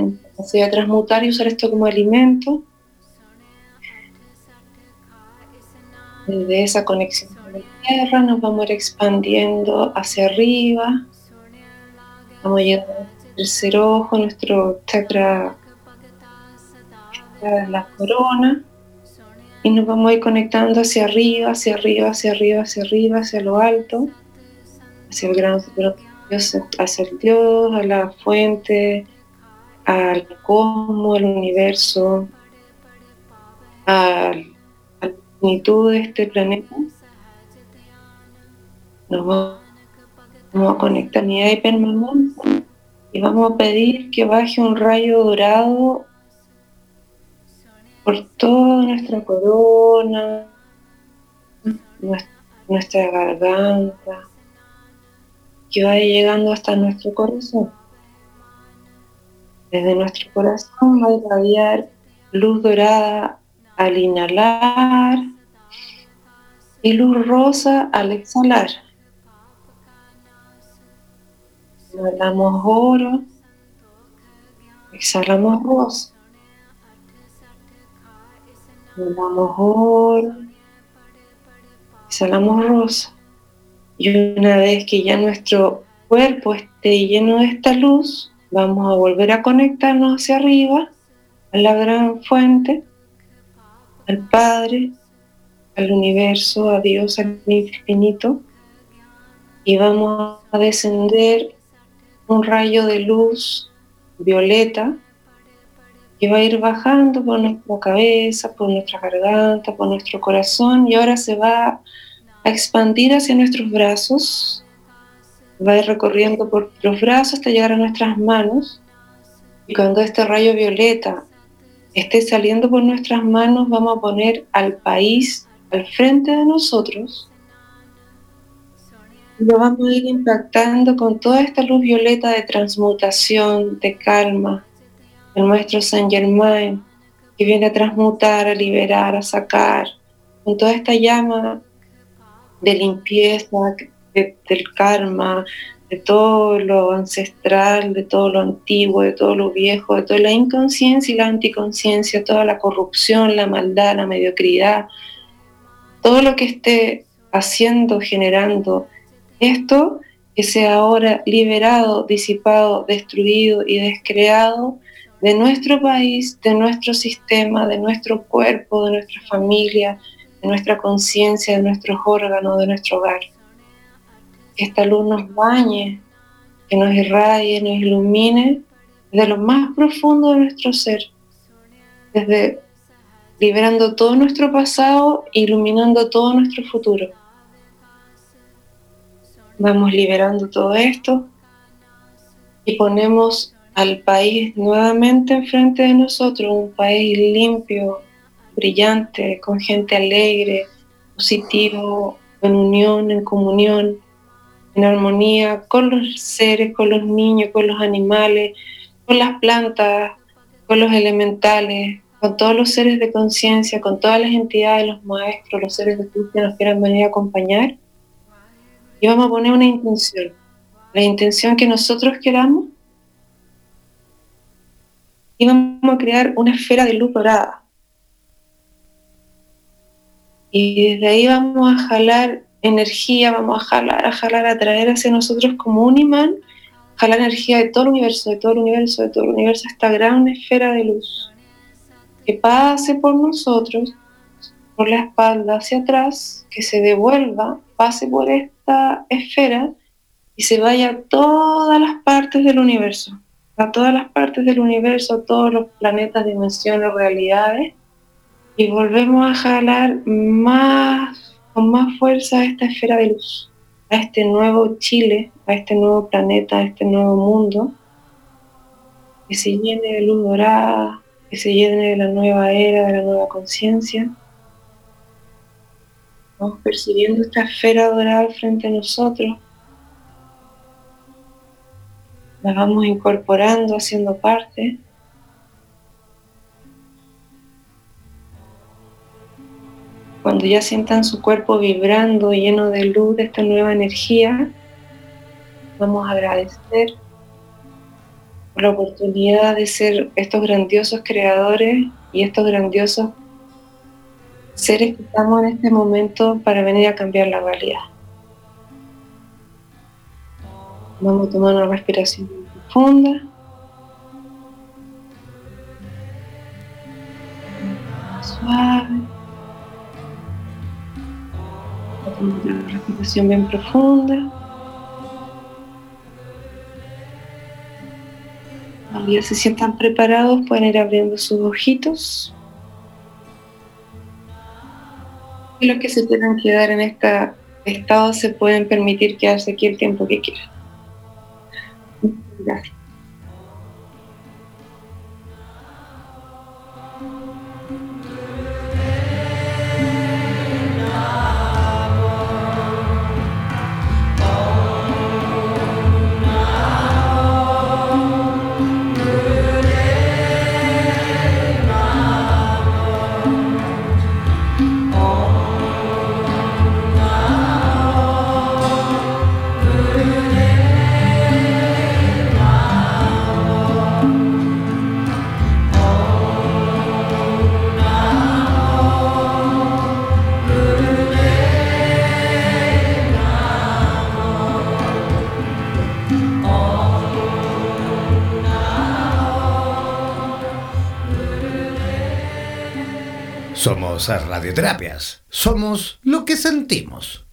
se va a transmutar y usar esto como alimento. Desde esa conexión con la tierra nos vamos a ir expandiendo hacia arriba. Vamos a llegar al tercer ojo, nuestro chakra, la corona, y nos vamos a ir conectando hacia arriba, hacia arriba, hacia arriba, hacia arriba, hacia lo alto, hacia el gran Dios, hacia el Dios, a la fuente, al cosmos, al universo, a la plenitud de este planeta. Nos vamos a conectar a nivel permanente y vamos a pedir que baje un rayo dorado por toda nuestra corona, nuestra garganta, que vaya llegando hasta nuestro corazón. Desde nuestro corazón va a irradiar luz dorada al inhalar y luz rosa al exhalar. Inhalamos oro, exhalamos rosa. Inhalamos oro, exhalamos rosa. Y una vez que ya nuestro cuerpo esté lleno de esta luz, vamos a volver a conectarnos hacia arriba, a la gran fuente, al Padre, al universo, a Dios, al infinito. Y vamos a descender un rayo de luz violeta, que va a ir bajando por nuestra cabeza, por nuestra garganta, por nuestro corazón, y ahora se va a expandir hacia nuestros brazos, va a ir recorriendo por los brazos hasta llegar a nuestras manos, y cuando este rayo violeta esté saliendo por nuestras manos, vamos a poner al país al frente de nosotros, y lo vamos a ir impactando con toda esta luz violeta de transmutación, de calma, el maestro Saint Germain, que viene a transmutar, a liberar, a sacar, con toda esta llama de limpieza, del karma, de todo lo ancestral, de todo lo antiguo, de todo lo viejo, de toda la inconsciencia y la anticonciencia, toda la corrupción, la maldad, la mediocridad, todo lo que esté haciendo, generando esto, que sea ahora liberado, disipado, destruido y descreado de nuestro país, de nuestro sistema, de nuestro cuerpo, de nuestra familia, de nuestra conciencia, de nuestros órganos, de nuestro hogar. Que esta luz nos bañe, que nos irradie, nos ilumine desde lo más profundo de nuestro ser, desde liberando todo nuestro pasado e iluminando todo nuestro futuro. Vamos liberando todo esto y ponemos al país nuevamente enfrente de nosotros, un país limpio, brillante, con gente alegre, positivo, en unión, en comunión, en armonía con los seres, con los niños, con los animales, con las plantas, con los elementales, con todos los seres de conciencia, con todas las entidades, los maestros, los seres de luz que nos quieran venir a acompañar. Y vamos a poner una intención, la intención que nosotros queramos, y vamos a crear una esfera de luz dorada. Y desde ahí vamos a jalar energía, vamos a jalar, a traer hacia nosotros como un imán, jalar energía de todo el universo, de todo el universo, de todo el universo, esta gran esfera de luz que pase por nosotros, por la espalda hacia atrás, que se devuelva, pase por esta esfera y se vaya a todas las partes del universo, a todos los planetas, dimensiones, realidades, y volvemos a jalar con más fuerza a esta esfera de luz, a este nuevo Chile, a este nuevo planeta, a este nuevo mundo, que se llene de luz dorada, que se llene de la nueva era, de la nueva conciencia. Vamos percibiendo esta esfera dorada frente a nosotros. La vamos incorporando, haciendo parte. Cuando ya sientan su cuerpo vibrando, lleno de luz, de esta nueva energía, vamos a agradecer por la oportunidad de ser estos grandiosos creadores y estos grandiosos seres que estamos en este momento para venir a cambiar la realidad. Vamos a tomar una respiración profunda. Suave. Vamos a tomar una respiración bien profunda. Cuando ya se sientan preparados, pueden ir abriendo sus ojitos. Y los que se quieran quedar en este estado se pueden permitir quedarse aquí el tiempo que quieran. Gracias. Somos Radioterapias, somos lo que sentimos.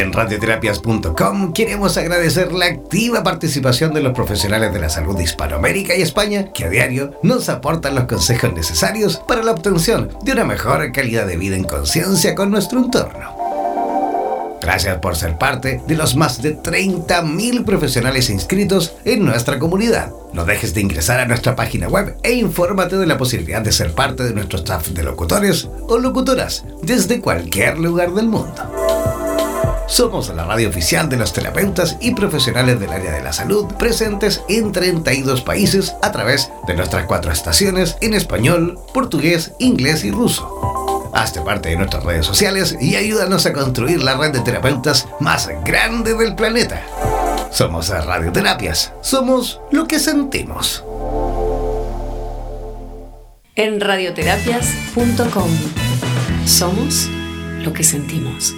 en radioterapias.com queremos agradecer la activa participación de los profesionales de la salud de Hispanoamérica y España, que a diario nos aportan los consejos necesarios para la obtención de una mejor calidad de vida en conciencia con nuestro entorno. Gracias por ser parte de los más de 30.000 profesionales inscritos en nuestra comunidad. No dejes de ingresar a nuestra página web e infórmate de la posibilidad de ser parte de nuestro staff de locutores o locutoras desde cualquier lugar del mundo. Somos la radio oficial de los terapeutas y profesionales del área de la salud, presentes en 32 países a través de nuestras 4 estaciones en español, portugués, inglés y ruso. Hazte parte de nuestras redes sociales y ayúdanos a construir la red de terapeutas más grande del planeta. Somos Radioterapias. Somos lo que sentimos. En radioterapias.com. Somos lo que sentimos.